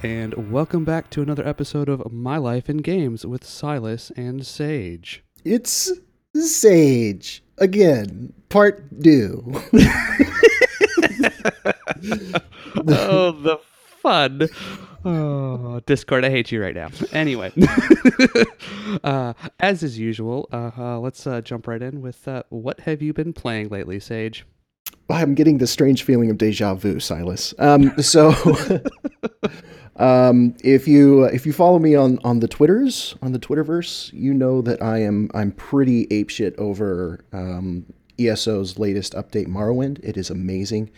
Hello, and welcome back to another episode of My Life in Games with Silas and Sage. It's Sage. Again, part due. Oh, the fun. Oh, Discord, I hate you right now. Anyway, as is usual, let's jump right in with what have you been playing lately, Sage? I'm getting this strange feeling of deja vu, Silas. If you follow me on the Twitters, on the Twitterverse, you know that I'm pretty apeshit over ESO's latest update, Morrowind. It is amazing.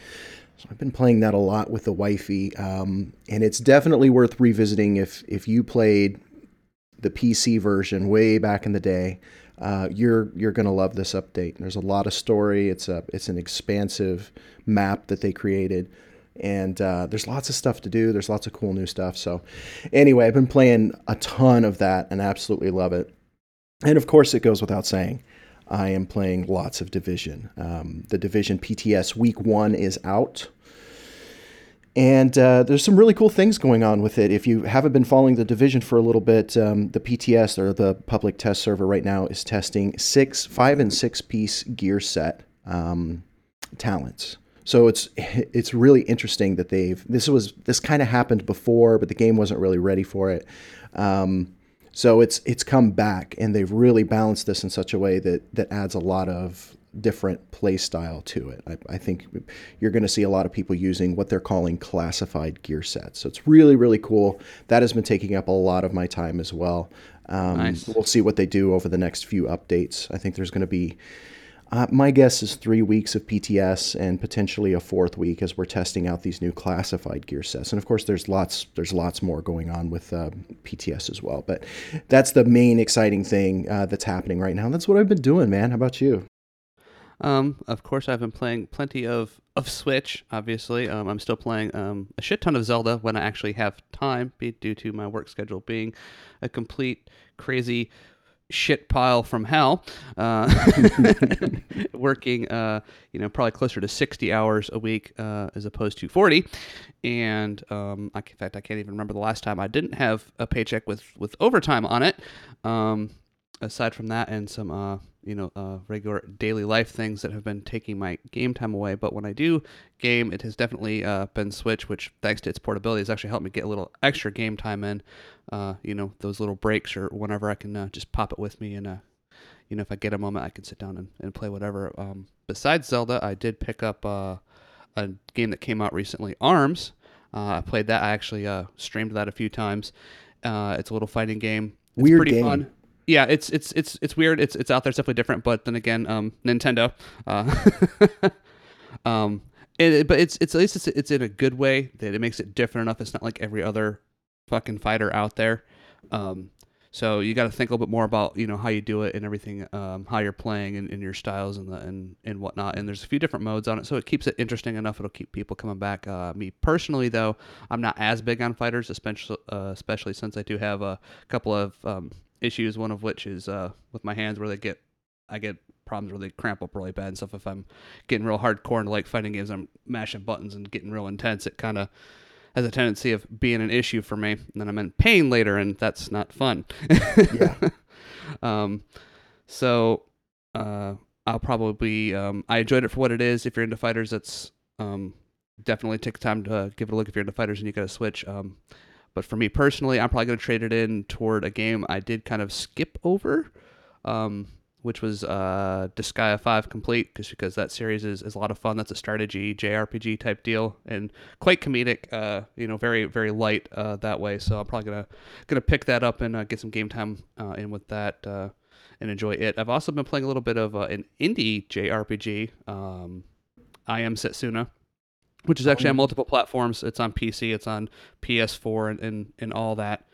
So I've been playing that a lot with the wifey, and it's definitely worth revisiting if you played the PC version way back in the day. You're gonna love this update. There's a lot of story. It's an expansive map that they created, and there's lots of stuff to do. There's lots of cool new stuff. So, anyway, I've been playing a ton of that and absolutely love it. And of course, it goes without saying, I am playing lots of Division. The Division PTS Week 1 is out. And there's some really cool things going on with it. If you haven't been following the Division for a little bit, the PTS, or the public test server right now, is testing 5 and 6 piece gear set talents. So it's really interesting that this kind of happened before, but the game wasn't really ready for it. So it's come back, and they've really balanced this in such a way that adds a lot of different play style to it. I think you're going to see a lot of people using what they're calling classified gear sets. So it's really, really cool. That has been taking up a lot of my time as well. Nice. We'll see what they do over the next few updates. I think there's going to be, my guess is 3 weeks of PTS and potentially a fourth week as we're testing out these new classified gear sets. And of course, there's lots more going on with PTS as well. But that's the main exciting thing that's happening right now. And that's what I've been doing, man. How about you? Of course, I've been playing plenty of Switch, obviously. I'm still playing a shit ton of Zelda when I actually have time, due to my work schedule being a complete crazy shit pile from hell. Working, probably closer to 60 hours a week as opposed to 40. And in fact, I can't even remember the last time I didn't have a paycheck with overtime on it. Aside from that and some regular daily life things that have been taking my game time away. But when I do game, it has definitely been Switch, which thanks to its portability has actually helped me get a little extra game time in, those little breaks or whenever I can just pop it with me. And, if I get a moment, I can sit down and play whatever. Besides Zelda, I did pick up a game that came out recently, ARMS. I played that. I actually streamed that a few times. It's a little fighting game. It's weird pretty game. Fun. Yeah, it's weird. It's out there. It's definitely different. But then again, Nintendo. But it's at least it's in a good way that it makes it different enough. It's not like every other fucking fighter out there. So you got to think a little bit more about how you do it and everything, how you're playing and your styles and whatnot. And there's a few different modes on it, so it keeps it interesting enough. It'll keep people coming back. Me personally, though, I'm not as big on fighters, especially since I do have a couple of issues, one of which is with my hands, where I get problems where they cramp up really bad and stuff. If I'm getting real hardcore into like fighting games, I'm mashing buttons and getting real intense. It kind of has a tendency of being an issue for me, and then I'm in pain later, and that's not fun. Yeah. So I'll probably I enjoyed it for what it is. If you're into fighters, that's definitely take the time to give it a look. If you're into fighters and you got to switch. But for me personally, I'm probably going to trade it in toward a game I did kind of skip over, which was Disgaea 5 Complete, just because that series is a lot of fun. That's a strategy, JRPG type deal, and quite comedic, very, very light that way. So I'm probably going to pick that up and get some game time in with that and enjoy it. I've also been playing a little bit of an indie JRPG, I Am Setsuna, which is actually on multiple platforms. It's on PC, it's on PS4 and all that.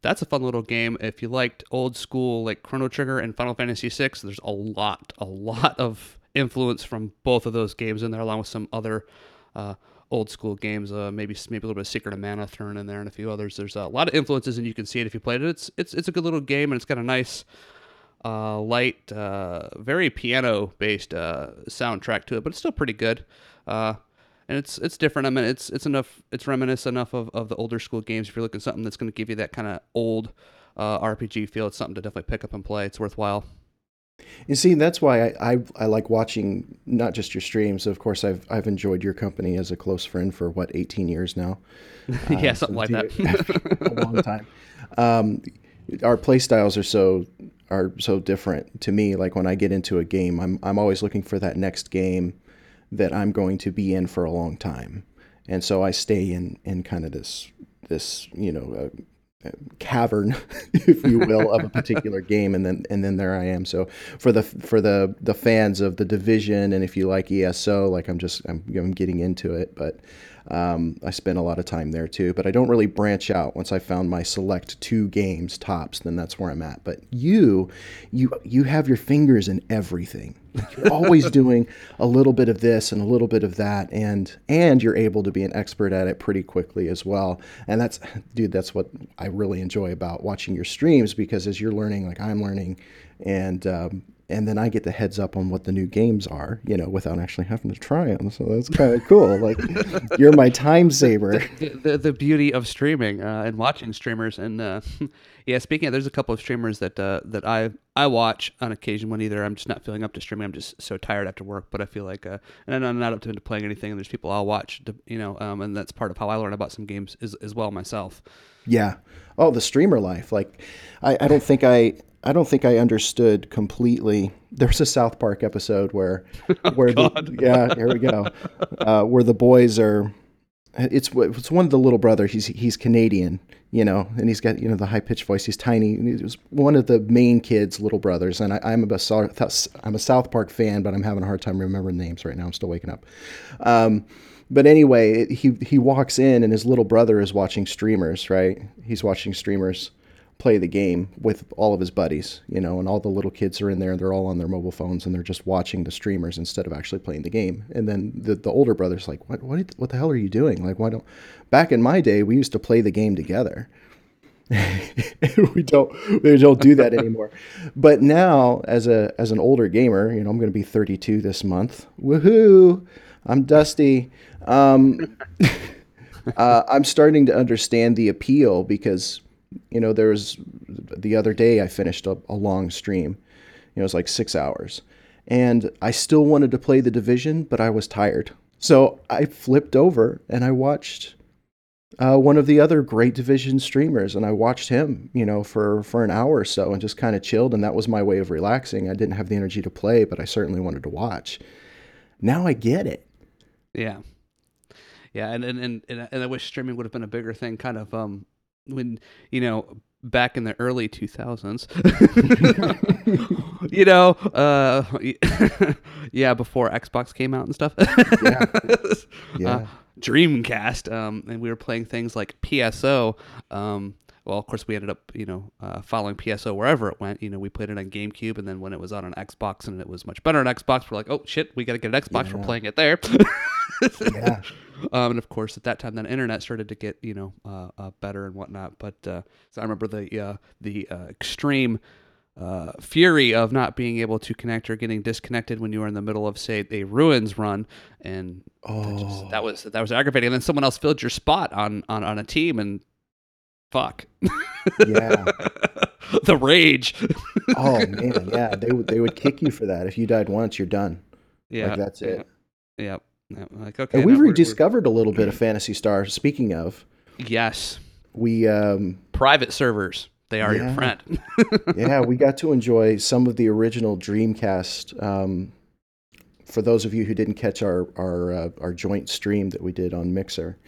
That's a fun little game. If you liked old school like Chrono Trigger and Final Fantasy VI, there's a lot of influence from both of those games in there, along with some other old school games. Maybe a little bit of Secret of Mana thrown in there and a few others. There's a lot of influences, and you can see it if you played it. It's a good little game, and it's got a nice light, very piano based soundtrack to it, but it's still pretty good. And it's different. I mean, it's enough. It's reminiscent enough of the older school games. If you're looking at something that's going to give you that kind of old RPG feel, it's something to definitely pick up and play. It's worthwhile. You see, that's why I like watching not just your streams. Of course, I've enjoyed your company as a close friend for, what, 18 years now? Yeah, something like that. A long time. Our play styles are so different to me. Like when I get into a game, I'm always looking for that next game that I'm going to be in for a long time. And so I stay in kind of this cavern, if you will, of a particular game, and then there I am. So for the fans of the Division, and if you like ESO, like I'm getting into it, but I spend a lot of time there too. But I don't really branch out. Once I found my select two games tops, then that's where I'm at. But you have your fingers in everything. You're always doing a little bit of this and a little bit of that, and you're able to be an expert at it pretty quickly as well. And that's what I really enjoy about watching your streams, because as you're learning, like I'm learning, and then I get the heads up on what the new games are, without actually having to try them. So that's kind of cool. Like, you're my time saver. The beauty of streaming and watching streamers. And yeah, speaking of, there's a couple of streamers that I watch on occasion when either I'm just not feeling up to streaming, I'm just so tired after work, but I feel like, and I'm not up to playing anything, and there's people I'll watch, and that's part of how I learn about some games as well myself. Yeah. Oh, the streamer life. Like, I don't think I understood completely. There's a South Park episode where the boys are. It's one of the little brother. He's Canadian, and he's got the high pitched voice. He's tiny. And he was one of the main kids' little brothers. And I'm a South Park fan, but I'm having a hard time remembering names right now. I'm still waking up. But anyway, he walks in, and his little brother is watching streamers. Right, he's watching streamers play the game with all of his buddies, and all the little kids are in there, and they're all on their mobile phones, and they're just watching the streamers instead of actually playing the game. And then the older brother's like, what the hell are you doing? Like, why don't, back in my day, we used to play the game together. we don't do that anymore. But now, as an older gamer, I'm going to be 32 this month. Woohoo! I'm Dusty. I'm starting to understand the appeal, because there was, the other day I finished a long stream, it was like 6 hours, and I still wanted to play the Division, but I was tired. So I flipped over and I watched one of the other great Division streamers, and I watched him, for an hour or so, and just kind of chilled. And that was my way of relaxing. I didn't have the energy to play, but I certainly wanted to watch. Now I get it. Yeah. Yeah. And I wish streaming would have been a bigger thing, kind of, when, back in the early 2000s, yeah, before Xbox came out and stuff. Yeah. Yeah. Dreamcast, and we were playing things like PSO. Well, of course, we ended up, following PSO wherever it went. We played it on GameCube, and then when it was on an Xbox and it was much better on Xbox, we're like, oh, shit, we got to get an Xbox. Yeah. We're playing it there. Yeah. And of course, at that time, then internet started to get, better and whatnot. But so I remember the extreme fury of not being able to connect or getting disconnected when you were in the middle of, say, a ruins run, and that was aggravating. And then someone else filled your spot on a team, and fuck. Yeah. The rage. Oh man, yeah. They would kick you for that. If you died once, you're done. Yeah. Like, that's it. Yeah. Yeah. Like, okay. And we rediscovered a little bit of Phantasy Star. Speaking of. Yes. We private servers. They are your friend. Yeah, we got to enjoy some of the original Dreamcast. For those of you who didn't catch our joint stream that we did on Mixer.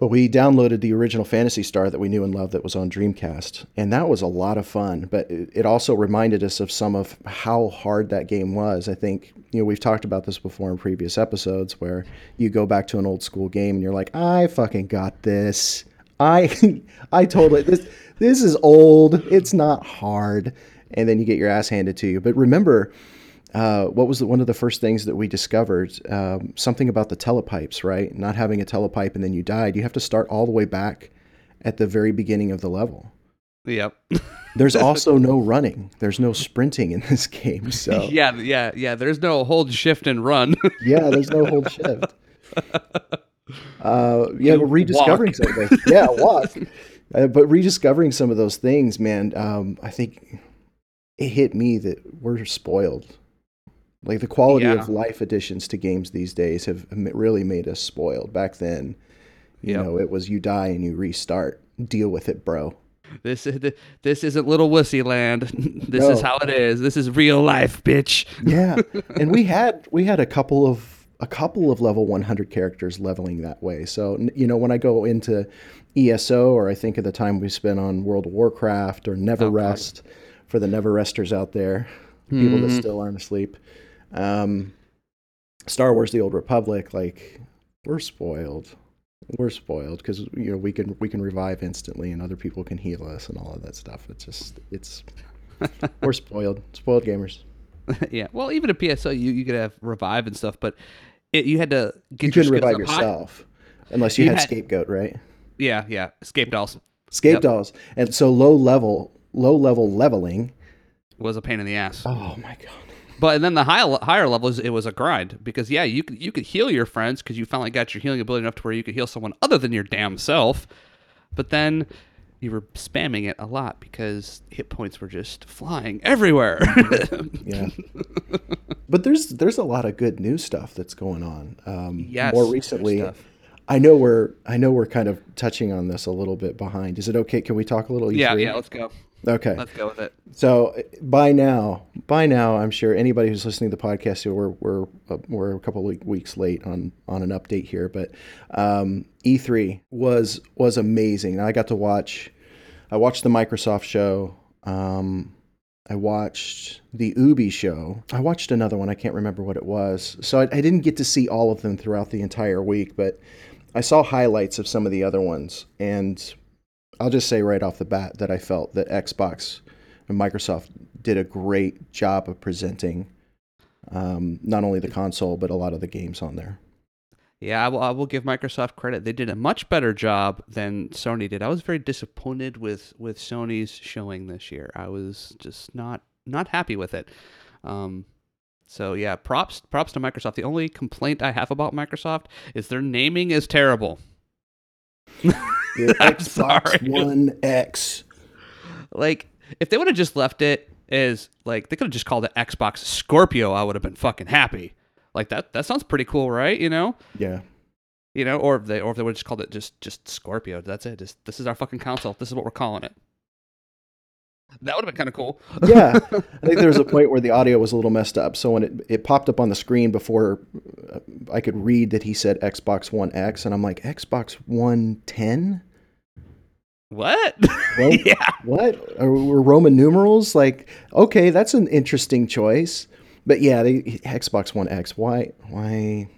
But we downloaded the original Phantasy Star that we knew and loved that was on Dreamcast. And that was a lot of fun. But it also reminded us of some of how hard that game was. I think, we've talked about this before in previous episodes, where you go back to an old school game and you're like, I fucking got this. I totally, this is old. It's not hard. And then you get your ass handed to you. But remember, what was one of the first things that we discovered? Something about the telepipes, right? Not having a telepipe and then you died. You have to start all the way back at the very beginning of the level. Yep. There's also no running. There's no sprinting in this game. So yeah. There's no hold, shift, and run. Yeah, there's no hold shift. But rediscovering some of those things, man. I think it hit me that we're spoiled. Like the quality of life additions to games these days have really made us spoiled. Back then, you know, it was you die and you restart. Deal with it, bro. This isn't Little Wussy Land. This is how it is. This is real life, bitch. Yeah, and we had a couple of level 100 characters leveling that way. So, you know, when I go into ESO, or I think of the time we spent on World of Warcraft or Never Rest, for the Never Resters out there, people that still aren't asleep, Star Wars: The Old Republic, like, we're spoiled. We're spoiled because, you know, we can revive instantly and other people can heal us and all of that stuff. It's we're spoiled gamers. Yeah. Well, even a PSO, you could have revive and stuff, but you had to get you couldn't revive yourself unless you had scapegoat, right? Yeah. Yeah. Scape dolls. And so low level leveling was a pain in the ass. Oh my God. But and then the higher levels, it was a grind because, yeah, you could heal your friends because you finally got your healing ability enough to where you could heal someone other than your damn self. But then you were spamming it a lot because hit points were just flying everywhere. Yeah. But there's a lot of good new stuff that's going on. More recently, I know we're kind of touching on this a little bit behind. Is it okay? Can we talk a little? Yeah, E3? Yeah, let's go. Okay. Let's go with it. So by now, I'm sure anybody who's listening to the podcast, we're a couple of weeks late on an update here, but E3 was amazing. Now, I watched the Microsoft show. I watched the Ubi show. I watched another one. I can't remember what it was. So I didn't get to see all of them throughout the entire week, but I saw highlights of some of the other ones, and I'll just say right off the bat that I felt that Xbox and Microsoft did a great job of presenting not only the console, but a lot of the games on there. Yeah, I will give Microsoft credit. They did a much better job than Sony did. I was very disappointed with Sony's showing this year. I was just not happy with it. So yeah, props to Microsoft. The only complaint I have about Microsoft is their naming is terrible. The Xbox One X. Like, if they would have just left it as, like, they could have just called it Xbox Scorpio, I would have been fucking happy. Like, that sounds pretty cool, right? You know? Yeah. You know, or if they would have just called it just Scorpio. That's it. Just, this is our fucking console. This is what we're calling it. That would have been kind of cool. Yeah. I think there was a point where the audio was a little messed up. So when it popped up on the screen before I could read that he said Xbox One X, and I'm like, Xbox 110? What? Well, yeah. What? Were Roman numerals? Like, okay, that's an interesting choice. But yeah, Xbox One X. Why?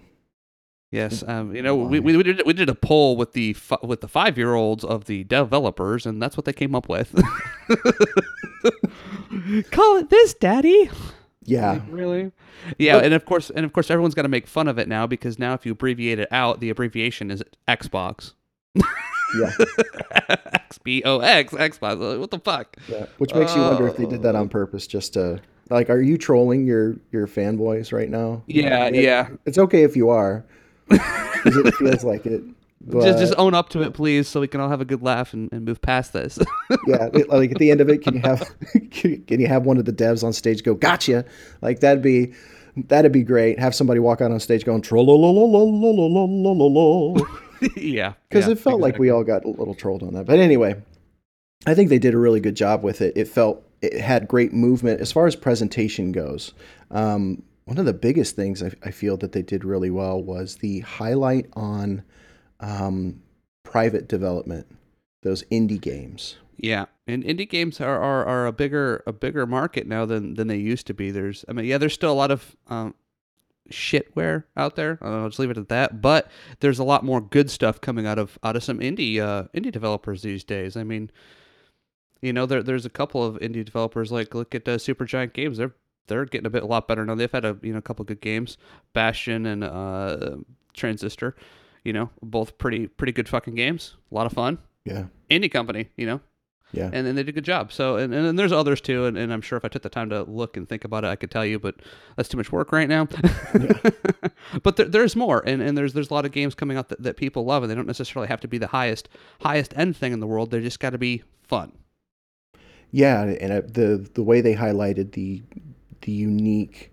Yes, you know, we did a poll with the 5-year-olds of the developers, and that's what they came up with. Call it this, Daddy. Yeah, like, really. Yeah, but, and of course, everyone's got to make fun of it now because now if you abbreviate it out, the abbreviation is Xbox. Yeah, XBOX, Xbox. What the fuck? Yeah. Which makes you wonder if they did that on purpose, just to. Like, are you trolling your fanboys right now? Yeah, yeah. It's okay if you are. It feels like it. But just own up to it, please, so we can all have a good laugh and move past this. Yeah, like at the end of it, can you have one of the devs on stage go, gotcha? Like, that'd be great. Have somebody walk out on stage going, troll. Yeah. Because it felt like we all got a little trolled on that. But anyway, I think they did a really good job with it. It had great movement as far as presentation goes. One of the biggest things I feel that they did really well was the highlight on private development, those indie games. Yeah, and indie games are a bigger market now than they used to be. There's still a lot of shitware out there. I'll just leave it at that. But there's a lot more good stuff coming out of some indie developers these days. I mean. You know, there's a couple of indie developers, like, look at Supergiant Games. They're getting a lot better now. They've had a couple good games, Bastion and Transistor. You know, both pretty good fucking games. A lot of fun. Yeah. Indie company. You know, Yeah. And they did a good job. So, and there's others too. And I'm sure if I took the time to look and think about it, I could tell you, but that's too much work right now. Yeah. But there's more. And there's a lot of games coming out that people love, and they don't necessarily have to be the highest end thing in the world. They just got to be fun. Yeah. And the way they highlighted the unique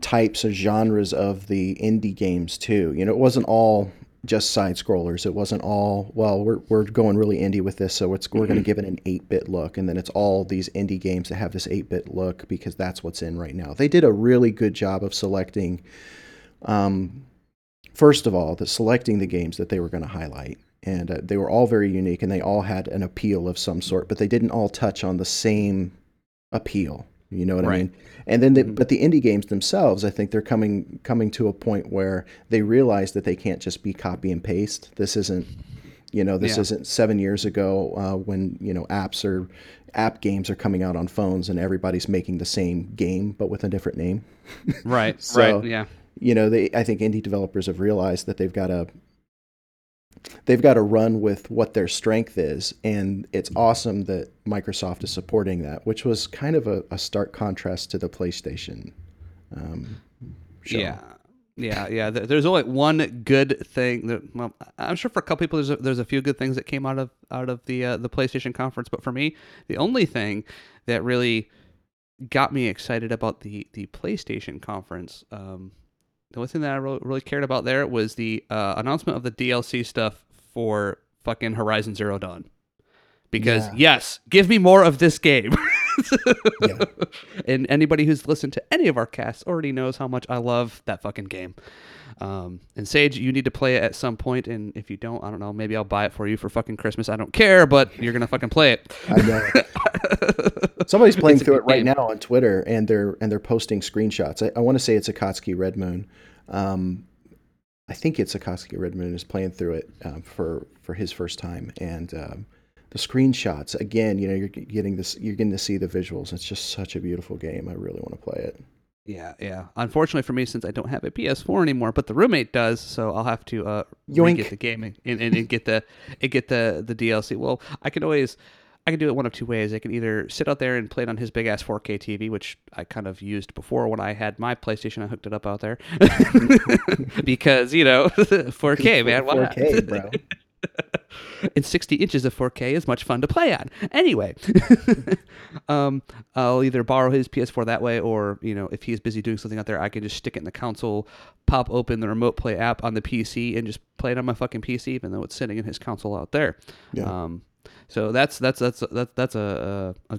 types of genres of the indie games too. You know, it wasn't all just side scrollers. It wasn't all, well, we're going really indie with this, so we're going to give it an 8-bit look, and then it's all these indie games that have this 8-bit look because that's what's in right now. They did a really good job of selecting, first of all, selecting the games that they were going to highlight, and they were all very unique, and they all had an appeal of some sort, but they didn't all touch on the same appeal. You know what right. I mean? And then, but the indie games themselves, I think they're coming to a point where they realize that they can't just be copy and paste. This isn't, isn't 7 years ago when app games are coming out on phones and everybody's making the same game but with a different name. Right. So, right. Yeah. I think indie developers have realized that they've got to run with what their strength is, and it's awesome that Microsoft is supporting that, which was kind of a stark contrast to the PlayStation show. Yeah. There's only one good thing. Well, I'm sure for a couple people, there's a few good things that came out of the PlayStation conference, but for me, the only thing that really got me excited about the PlayStation conference. The only thing that I really cared about there was the announcement of the DLC stuff for fucking Horizon Zero Dawn. Because, yes, give me more of this game. Yeah. And anybody who's listened to any of our casts already knows how much I love that fucking game. And Sage, you need to play it at some point, and if you don't, I don't know, maybe I'll buy it for you for fucking Christmas. I don't care, but you're going to fucking play it. I know. Somebody's playing through it right now on Twitter, and they're posting screenshots. I want to say it's Akatsuki Red Moon. I think it's Akatsuki Red Moon is playing through it for his first time, and the screenshots again. You're getting to see the visuals. It's just such a beautiful game. I really want to play it. Yeah. Unfortunately for me, since I don't have a PS4 anymore, but the roommate does, so I'll have to get the game and get the DLC. Well, I can do it one of two ways. I can either sit out there and play it on his big ass 4K TV, which I kind of used before when I had my PlayStation. I hooked it up out there because 4K, man. Why 4K, not? Bro. And 60 inches of 4K is much fun to play on. Anyway, I'll either borrow his PS4 that way, or if he's busy doing something out there, I can just stick it in the console, pop open the remote play app on the PC, and just play it on my fucking PC, even though it's sitting in his console out there. Yeah. So that's a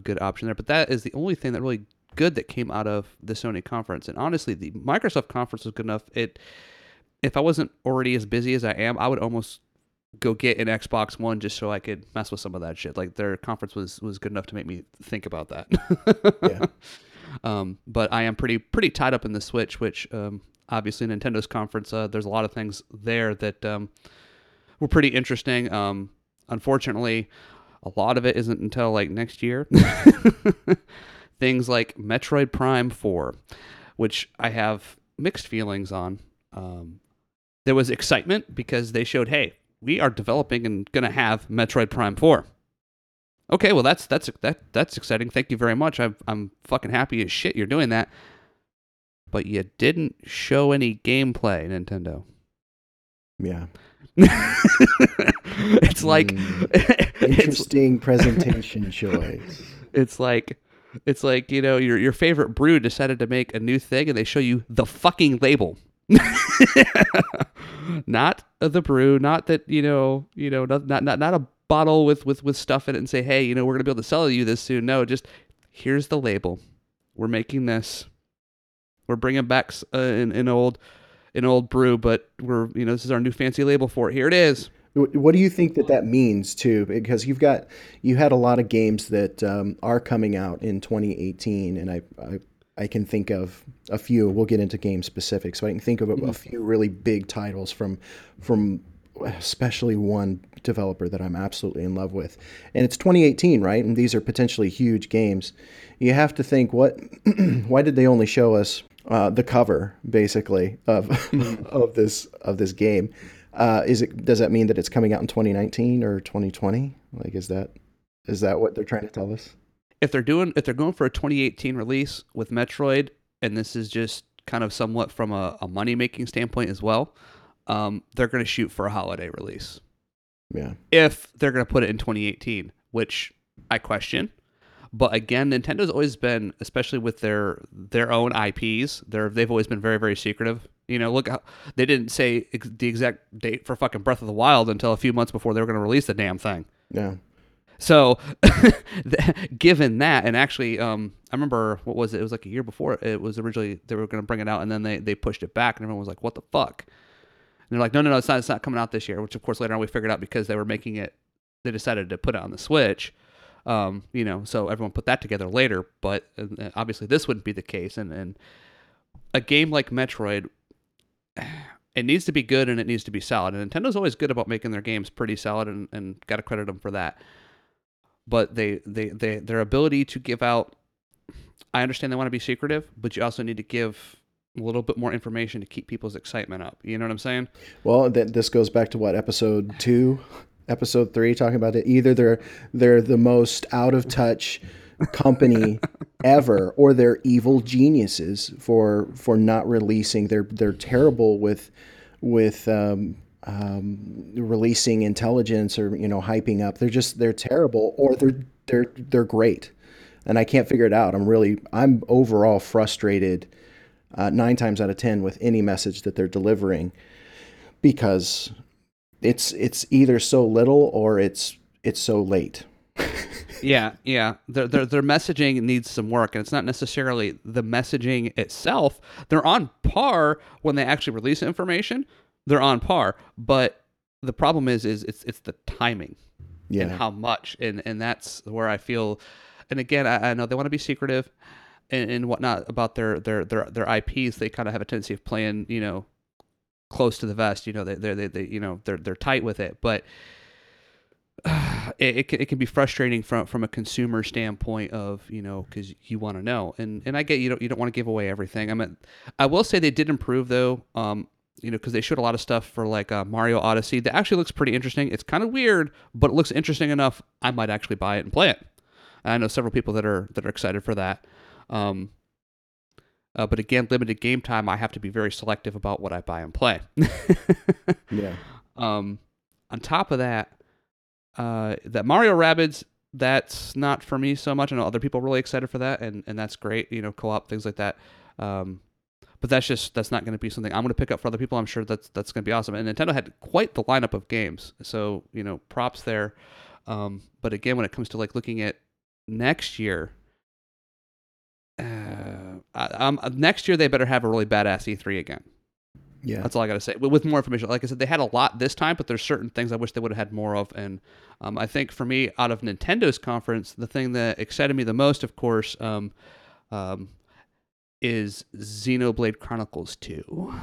good option there. But that is the only thing that really good that came out of the Sony conference. And honestly, the Microsoft conference was good enough. If I wasn't already as busy as I am, I would almost go get an Xbox One just so I could mess with some of that shit. Like, their conference was good enough to make me think about that. Yeah. But I am pretty tied up in the Switch, which obviously Nintendo's conference, there's a lot of things there that were pretty interesting. Unfortunately, a lot of it isn't until like next year. Things like Metroid Prime 4, which I have mixed feelings on. There was excitement because they showed, hey, we are developing and going to have Metroid Prime 4. Okay, well that's exciting. Thank you very much. I'm fucking happy as shit you're doing that. But you didn't show any gameplay, Nintendo. Yeah. It's like interesting presentation choice. It's like your favorite brew decided to make a new thing, and they show you the fucking label. Not the brew, not that not a bottle with stuff in it, and say, hey, we're gonna be able to sell you this soon. No, just here's the label. We're making this. We're bringing back an old brew, but we're this is our new fancy label for it. Here it is. What do you think that means too? Because you had a lot of games that are coming out in 2018, and I can think of a few. We'll get into game specifics, but I can think of a few really big titles from especially one developer that I'm absolutely in love with. And it's 2018, right? And these are potentially huge games. You have to think, why did they only show us the cover, basically, of this game? Does that mean that it's coming out in 2019 or 2020? Like, is that what they're trying to tell us? If they're going for a 2018 release with Metroid, and this is just kind of somewhat from a money-making standpoint as well, they're going to shoot for a holiday release. Yeah. If they're going to put it in 2018, which I question. But again, Nintendo's always been, especially with their own IPs, they've always been very, very secretive. You know, look, they didn't say the exact date for fucking Breath of the Wild until a few months before they were going to release the damn thing. Yeah. So, given that, and actually, I remember, what was it? It was like a year before. It was originally, they were going to bring it out, and then they pushed it back, and everyone was like, what the fuck? And they're like, no, it's not coming out this year, which, of course, later on we figured out because they were making it, they decided to put it on the Switch. You know, so everyone put that together later, but obviously this wouldn't be the case. And a game like Metroid, it needs to be good and it needs to be solid. And Nintendo's always good about making their games pretty solid, and got to credit them for that. But their ability to give out, I understand they want to be secretive, but you also need to give a little bit more information to keep people's excitement up. You know what I'm saying? Well, this goes back to what, episode 3, talking about it. Either they're the most out of touch company ever, or they're evil geniuses for not releasing. They're terrible with releasing intelligence, or, you know, hyping up. They're terrible, or they're great, and I can't figure it out. I'm overall frustrated 9 times out of 10 with any message that they're delivering, because it's either so little or it's so late. Yeah. Their messaging needs some work, and it's not necessarily the messaging itself. They're on par when they actually release information. They're on par, but the problem is it's the timing, and how much, and that's where I feel. And again, I know they want to be secretive and whatnot about their IPs. They kind of have a tendency of playing, you know, close to the vest. You know, they you know, they're tight with it, but it can be frustrating from a consumer standpoint of, you know, because you want to know, and I get you don't want to give away everything. I mean, I will say they did improve though, you know, because they showed a lot of stuff for like Mario Odyssey that actually looks pretty interesting. It's kind of weird, but it looks interesting enough. I might actually buy it and play it. And I know several people that are excited for that. But again, limited game time. I have to be very selective about what I buy and play. Yeah. On top of that, that Mario Rabbids, that's not for me so much. I know other people are really excited for that, and that's great. You know, co-op, things like that. But that's not going to be something I'm going to pick up for other people. I'm sure that's going to be awesome. And Nintendo had quite the lineup of games, so, you know, props there. But again, when it comes to like looking at next year, next year they better have a really badass E3 again. Yeah, that's all I got to say. With more information, like I said, they had a lot this time, but there's certain things I wish they would have had more of. And I think for me, out of Nintendo's conference, the thing that excited me the most, of course, is Xenoblade Chronicles 2,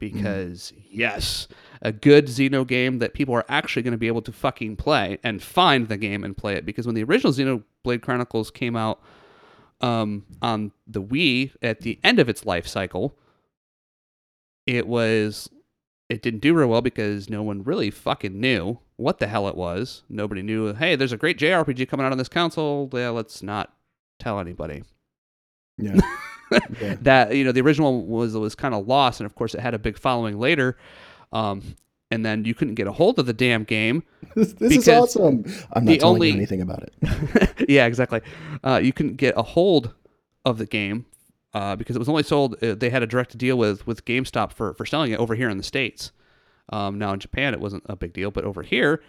because yes, a good Xeno game that people are actually going to be able to fucking play and find the game and play it. Because when the original Xenoblade Chronicles came out on the Wii at the end of its life cycle, it didn't do real well because no one really fucking knew what the hell it was. Nobody knew, hey, there's a great JRPG coming out on this console. Yeah, let's not tell anybody. Yeah. Yeah. That, you know, the original was kind of lost, and of course it had a big following later, and then you couldn't get a hold of the damn game. This is awesome. I'm not telling you anything about it. Yeah, exactly. You couldn't get a hold of the game because it was only sold. They had a direct deal with GameStop for selling it over here in the States. Now in Japan it wasn't a big deal, but over here,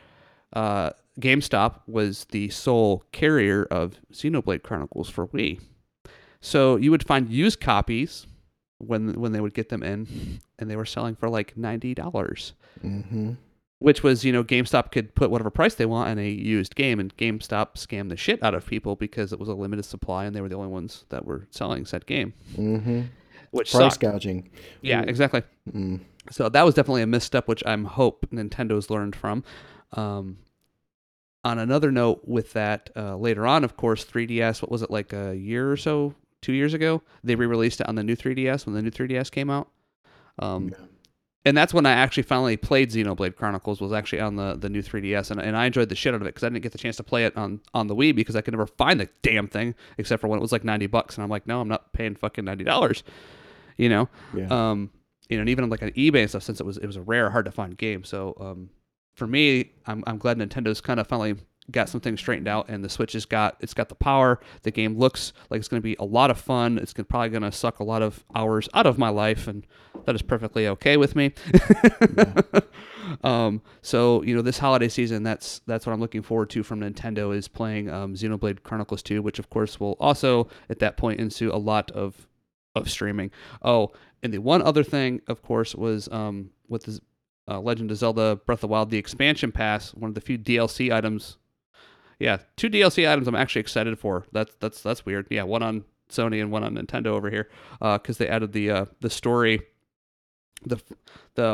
GameStop was the sole carrier of Xenoblade Chronicles for Wii. So you would find used copies when they would get them in, and they were selling for like $90, which was, you know, GameStop could put whatever price they want on a used game, and GameStop scammed the shit out of people because it was a limited supply, and they were the only ones that were selling said game, which price sucked. Gouging. Yeah, exactly. So that was definitely a misstep, which I'm hope Nintendo's learned from. On another note with that, later on, of course, 3DS, what was it, like a year or so, 2 years ago? They re-released it on the new 3DS when the new 3DS came out. And that's when I actually finally played Xenoblade Chronicles, was actually on the new 3DS, and I enjoyed the shit out of it because I didn't get the chance to play it on the Wii because I could never find the damn thing except for when it was like $90, and I'm like, no, I'm not paying fucking $90, you know. Yeah. You know, and even on like an eBay and stuff, since it was a rare, hard to find game. So for me, I'm glad Nintendo's kind of finally got some things straightened out, and the Switch has got, it's got the power. The game looks like it's going to be a lot of fun. It's probably going to suck a lot of hours out of my life, and that is perfectly okay with me. Yeah. So, you know, this holiday season, that's what I'm looking forward to from Nintendo, is playing Xenoblade Chronicles 2, which of course will also at that point ensue a lot of streaming. Oh, and the one other thing, of course, was with the Legend of Zelda Breath of the Wild, the expansion pass, one of the few DLC items. Yeah, 2 DLC items I'm actually excited for. That's weird. Yeah, one on Sony and one on Nintendo over here, because they added the story. The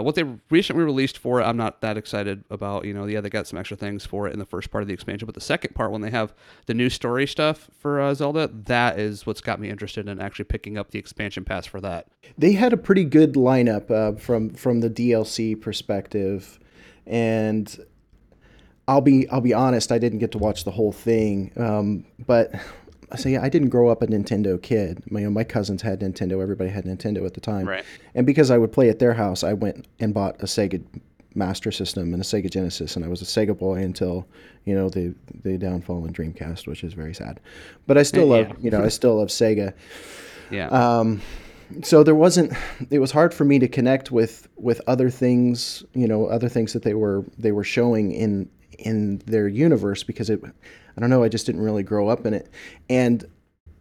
what they recently released for it, I'm not that excited about. You know, yeah, they got some extra things for it in the first part of the expansion, but the second part, when they have the new story stuff for Zelda, that is what's got me interested in actually picking up the expansion pass for that. They had a pretty good lineup from the DLC perspective, and I'll be honest, I didn't get to watch the whole thing, but so yeah, I didn't grow up a Nintendo kid. My cousins had Nintendo. Everybody had Nintendo at the time. Right. And because I would play at their house, I went and bought a Sega Master System and a Sega Genesis, and I was a Sega boy until, you know, the downfall in Dreamcast, which is very sad. But I still love, you know, I still love Sega. Yeah. So there wasn't, it was hard for me to connect with other things, you know, other things that they were showing in their universe, because it, I don't know, I just didn't really grow up in it. And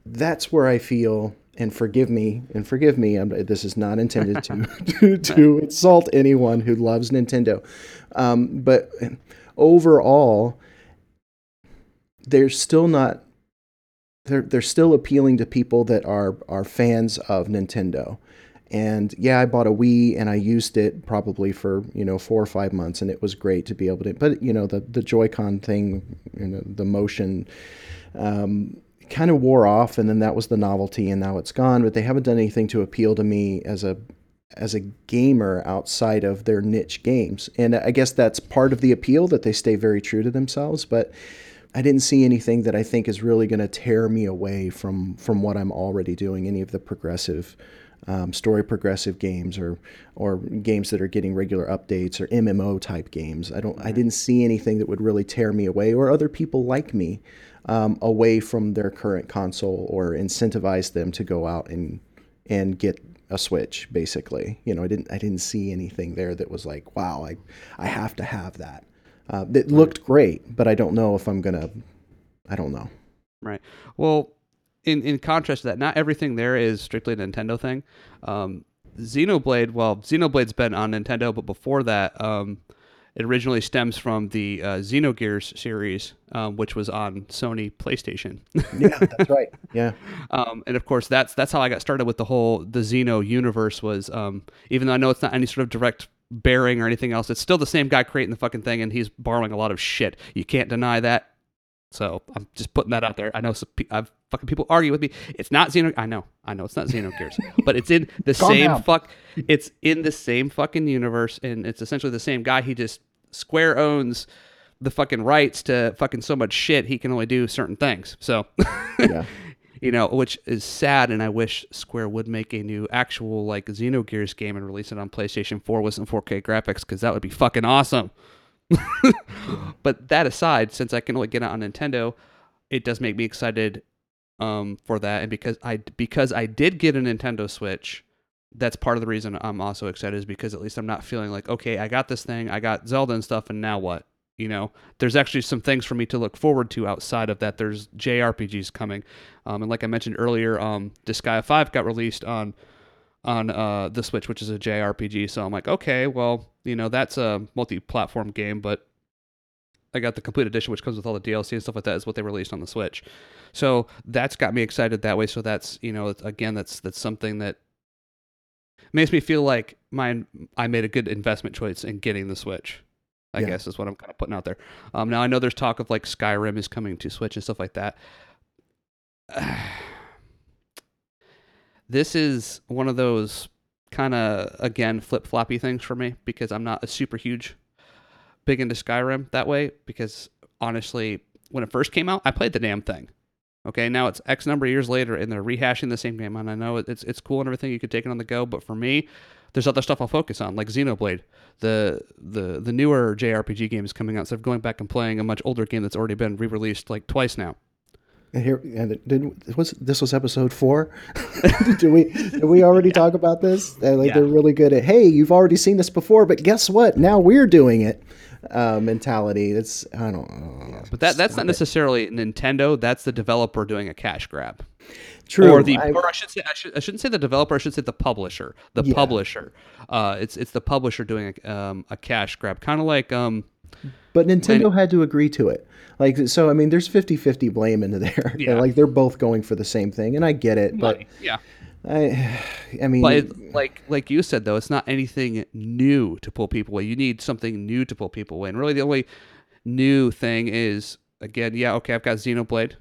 that's where I feel, and forgive me, this is not intended to insult anyone who loves Nintendo. But overall, they're still appealing to people that are fans of Nintendo. And yeah, I bought a Wii and I used it probably for, you know, 4 or 5 months, and it was great to be able to, but you know, the Joy-Con thing, you know, the motion kind of wore off, and then that was the novelty, and now it's gone. But they haven't done anything to appeal to me as a gamer outside of their niche games. And I guess that's part of the appeal, that they stay very true to themselves, but I didn't see anything that I think is really going to tear me away from what I'm already doing, any of the progressive story progressive games or games that are getting regular updates or MMO type games. I didn't see anything that would really tear me away or other people like me away from their current console, or incentivize them to go out and get a Switch, basically. You know, I didn't see anything there that was like, wow, I have to have that. It looked great, but I don't know if I'm gonna. I don't know. Right. Well, in contrast to that, not everything there is strictly a Nintendo thing. Xenoblade, well, Xenoblade's been on Nintendo, but before that, it originally stems from the Xenogears series, which was on Sony PlayStation. Yeah, that's right. Yeah. And of course, that's how I got started with the Xeno universe. Was even though I know it's not any sort of direct bearing or anything else, it's still the same guy creating the fucking thing, and he's borrowing a lot of shit. You can't deny that. So I'm just putting that out there. I know I've fucking people argue with me. It's not Xeno. I know it's not Xenogears, but it's in the same It's in the same fucking universe, and it's essentially the same guy. He just, Square owns the fucking rights to fucking so much shit. He can only do certain things. So, yeah. You know, which is sad, and I wish Square would make a new actual like Xenogears game and release it on PlayStation 4 with some 4K graphics, because that would be fucking awesome. But that aside, since I can only get it on Nintendo, it does make me excited for that. And because I did get a Nintendo Switch, that's part of the reason I'm also excited, is because at least I'm not feeling like, okay, I got this thing, I got Zelda and stuff, and now what? You know, there's actually some things for me to look forward to outside of that. There's JRPGs coming, and like I mentioned earlier, Disgaea 5 got released on the Switch, which is a JRPG. So I'm like, okay, well, you know, that's a multi-platform game, but I got the complete edition, which comes with all the DLC and stuff like that, is what they released on the Switch. So that's got me excited that way. So that's, you know, again, that's something that makes me feel like I made a good investment choice in getting the Switch, I guess, is what I'm kind of putting out there. Now I know there's talk of like Skyrim is coming to Switch and stuff like that. This is one of those kind of, again, flip-floppy things for me because I'm not a super huge, big into Skyrim that way because, honestly, when it first came out, I played the damn thing. Okay, now it's X number of years later, and they're rehashing the same game, and I know it's cool and everything. You could take it on the go, but for me, there's other stuff I'll focus on, like Xenoblade, the newer JRPG games coming out, instead of going back and playing a much older game that's already been re-released like twice now. And here, and this was episode 4. did we already talk about this? And They're really good at, hey, you've already seen this before, but guess what? Now we're doing it. Mentality. That's, I don't know. Yeah, but that's not necessarily Nintendo. That's the developer doing a cash grab. True. I shouldn't say the developer. I should say the publisher. The publisher. It's the publisher doing a cash grab, kind of like. But Nintendo had to agree to it. Like, so, I mean, there's 50-50 blame into there. Yeah. Like, they're both going for the same thing, and I get it. Money. But yeah. I mean, like you said, though, it's not anything new to pull people away. You need something new to pull people away. And really the only new thing is, again, yeah, okay, I've got Xenoblade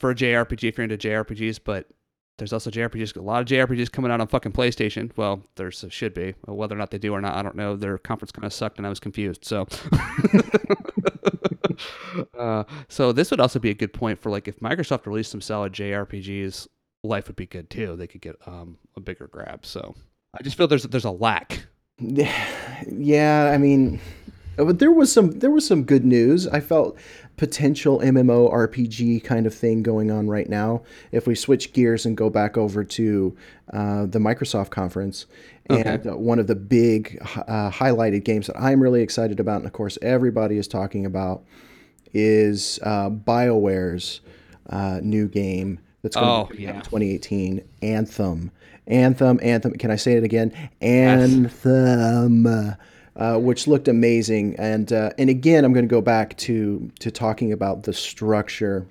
for a JRPG if you're into JRPGs, but there's also JRPGs. A lot of JRPGs coming out on fucking PlayStation. Well, there should be. Whether or not they do or not, I don't know. Their conference kind of sucked and I was confused, so... so this would also be a good point for, like, if Microsoft released some solid JRPGs, life would be good too. They could get a bigger grab. So I just feel there's a lack. Yeah, I mean, but there was some good news. I felt potential MMORPG kind of thing going on right now. If we switch gears and go back over to the Microsoft conference, and one of the big highlighted games that I'm really excited about, and of course everybody is talking about, is BioWare's new game. That's going to be in 2018. Anthem. Can I say it again? Anthem, which looked amazing. And again, I'm going to go back to talking about the structure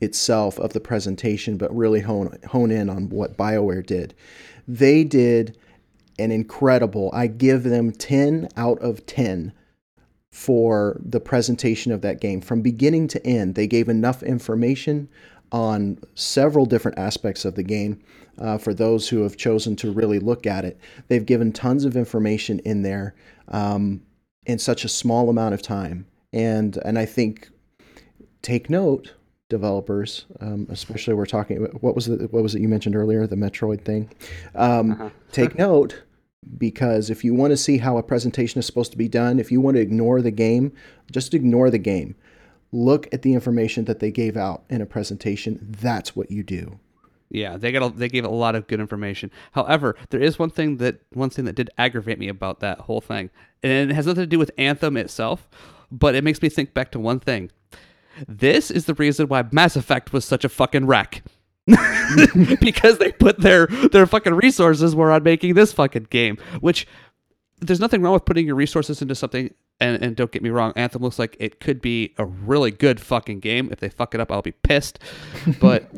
itself of the presentation, but really hone in on what BioWare did. They did an incredible. I give them 10 out of 10. For the presentation of that game from beginning to end. They gave enough information on several different aspects of the game for those who have chosen to really look at it. They've given tons of information in there in such a small amount of time. And I think, take note, developers, especially we're talking about, what was it you mentioned earlier, the Metroid thing? Take note, because if you want to see how a presentation is supposed to be done, if you want to ignore the game, just ignore the game. Look at the information that they gave out in a presentation. That's what you do. Yeah, they gave a lot of good information. However, there is one thing that did aggravate me about that whole thing. And it has nothing to do with Anthem itself, but it makes me think back to one thing. This is the reason why Mass Effect was such a fucking wreck. Because they put their fucking resources were on making this fucking game, which there's nothing wrong with putting your resources into something, and don't get me wrong, Anthem looks like it could be a really good fucking game. If they fuck it up, I'll be pissed, but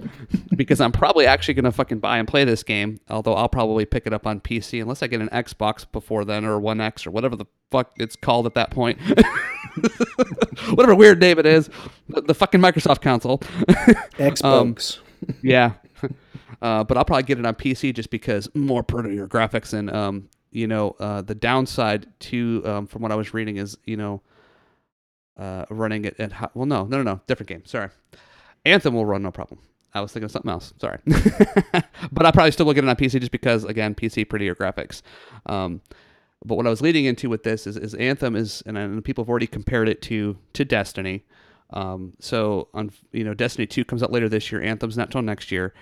because I'm probably actually going to fucking buy and play this game, although I'll probably pick it up on PC unless I get an Xbox before then, or One X, or whatever the fuck it's called at that point. Whatever weird name it is, the fucking Microsoft console. Xbox. Yeah. But I'll probably get it on PC just because more prettier graphics, and the downside to from what I was reading is, running it at different game. Sorry. Anthem will run no problem. I was thinking of something else. Sorry. But I probably still will get it on PC just because, again, PC prettier graphics. But what I was leading into with this is Anthem is, and people have already compared it to Destiny. So on, Destiny 2 comes out later this year. Anthem's not till next year.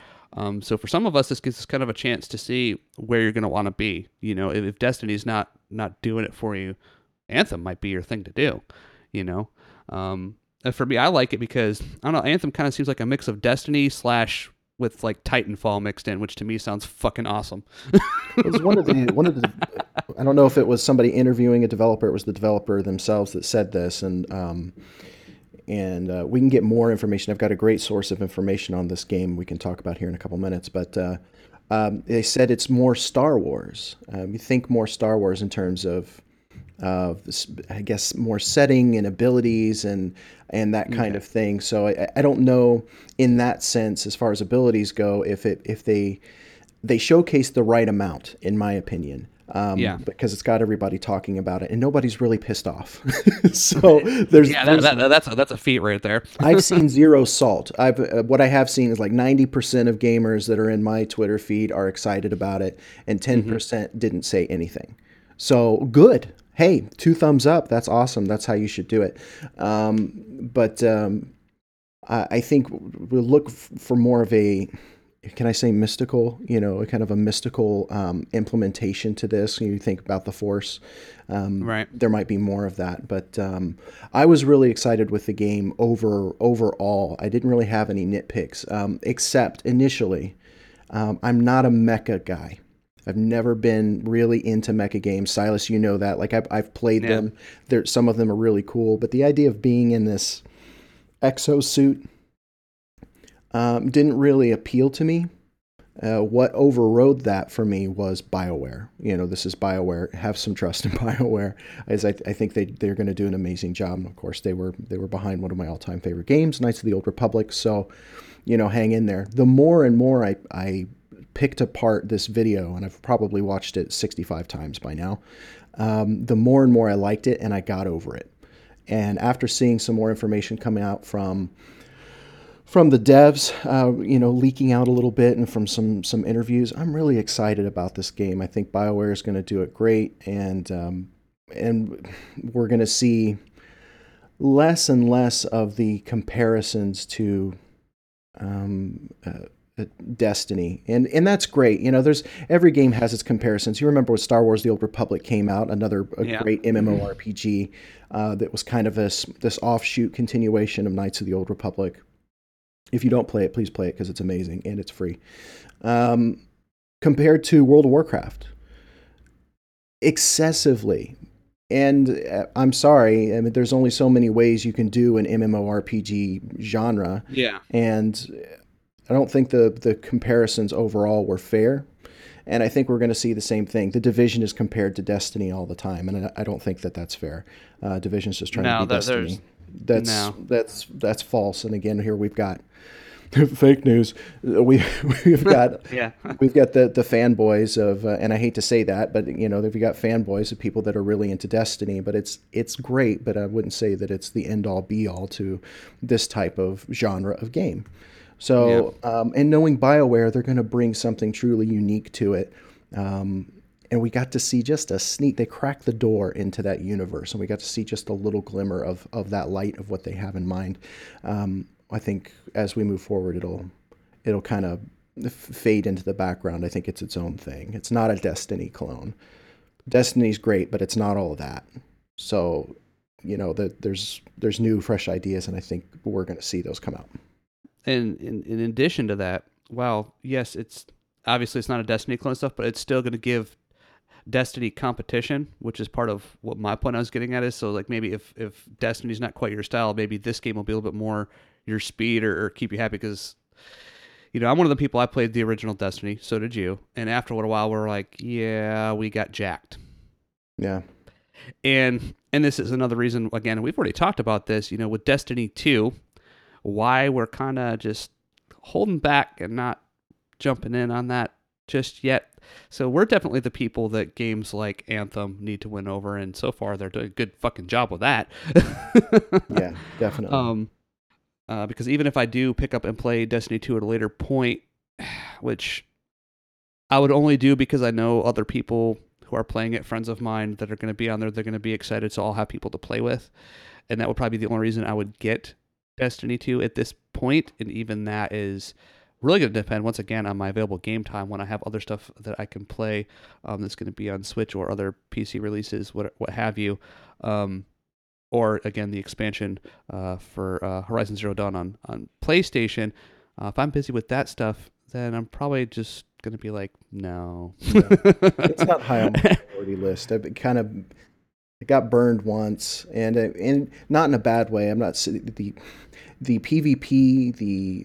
So for some of us, this gives us kind of a chance to see where you're going to want to be. If Destiny's not doing it for you, Anthem might be your thing to do. And for me, I like it because I don't know. Anthem kind of seems like a mix of Destiny / with like Titanfall mixed in, which to me sounds fucking awesome. It was one of the. I don't know if it was somebody interviewing a developer. It was the developer themselves that said this, and we can get more information. I've got a great source of information on this game we can talk about here in a couple minutes, but they said it's more Star Wars. You think more Star Wars in terms of, I guess, more setting and abilities and that kind of thing. So I don't know in that sense, as far as abilities go, if they they showcased the right amount, in my opinion. Because it's got everybody talking about it, and nobody's really pissed off. So there's that's a feat right there. I've seen zero salt. What I have seen is like 90% of gamers that are in my Twitter feed are excited about it, and 10% didn't say anything. So good. Hey, 2 thumbs up. That's awesome. That's how you should do it. I think we'll look for more of a, can I say mystical, kind of a mystical implementation to this. You think about the Force. Right. There might be more of that. But I was really excited with the game overall. I didn't really have any nitpicks, except initially. I'm not a mecha guy. I've never been really into mecha games. Silas, you know that. Like, I've played them. Some of them are really cool. But the idea of being in this exosuit didn't really appeal to me. What overrode that for me was BioWare. This is BioWare. Have some trust in BioWare, as I think they're going to do an amazing job. And of course, they were behind one of my all-time favorite games, Knights of the Old Republic. So, hang in there. The more and more I picked apart this video, and I've probably watched it 65 times by now, the more and more I liked it, and I got over it. And after seeing some more information coming out from the devs, leaking out a little bit, and from some interviews, I'm really excited about this game. I think BioWare is going to do it great, and we're going to see less and less of the comparisons to Destiny, and that's great. There's, every game has its comparisons. You remember when Star Wars: The Old Republic came out, great MMORPG that was kind of this offshoot continuation of Knights of the Old Republic. If you don't play it, please play it, because it's amazing and it's free. Compared to World of Warcraft, excessively. And I'm sorry, I mean, there's only so many ways you can do an MMORPG genre. Yeah. And I don't think the comparisons overall were fair. And I think we're going to see the same thing. The Division is compared to Destiny all the time, and I don't think that's fair. Division's just trying to be Destiny. That's false. And again, here we've got fake news. We've got we've got the fanboys of, and I hate to say that, but we've got fanboys of people that are really into Destiny. But it's great, but I wouldn't say that it's the end all be all to this type of genre of game. So and knowing BioWare, they're going to bring something truly unique to it. And we got to see just a sneak. They cracked the door into that universe, and we got to see just a little glimmer of that light of what they have in mind. I think as we move forward, it'll kind of fade into the background. I think it's its own thing. It's not a Destiny clone. Destiny's great, but it's not all of that. So, there's new, fresh ideas, and I think we're going to see those come out. And in addition to that, well, yes, it's obviously it's not a Destiny clone stuff, but it's still going to give Destiny competition, which is part of what my point I was getting at is. So like, maybe if Destiny's not quite your style, maybe this game will be a little bit more your speed or keep you happy, because I'm one of the people, I played the original Destiny, so did you, and after a little while we're like, yeah, we got jacked. Yeah. And this is another reason, again, we've already talked about this, with Destiny 2, why we're kind of just holding back and not jumping in on that just yet. So we're definitely the people that games like Anthem need to win over, and so far they're doing a good fucking job with that. Yeah, definitely. Because even if I do pick up and play Destiny 2 at a later point, which I would only do because I know other people who are playing it, friends of mine that are going to be on there, they're going to be excited, so I'll have people to play with, and that would probably be the only reason I would get Destiny 2 at this point, and even that is really going to depend, once again, on my available game time when I have other stuff that I can play that's going to be on Switch or other PC releases, what have you. Or, again, the expansion for Horizon Zero Dawn on PlayStation. If I'm busy with that stuff, then I'm probably just going to be like, no. Yeah. It's not high on my priority list. I got burned once, and not in a bad way. I'm not the PvP,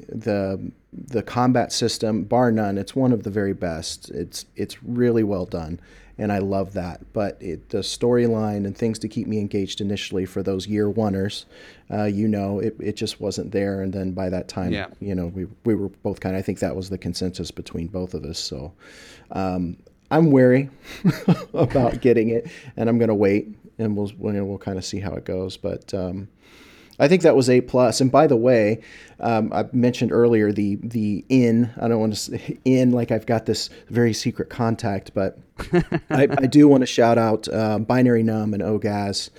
the combat system, bar none. It's one of the very best. It's really well done, and I love that. But it, the storyline and things to keep me engaged initially for those year oneers, it just wasn't there. And then by that time, we were both kind of, I think that was the consensus between both of us. So I'm wary about getting it, and I'm going to wait, and we'll kind of see how it goes. But I think that was A+. And by the way, I mentioned earlier the in. I don't want to say in like I've got this very secret contact, but I do want to shout out Binary Numb and OGAS.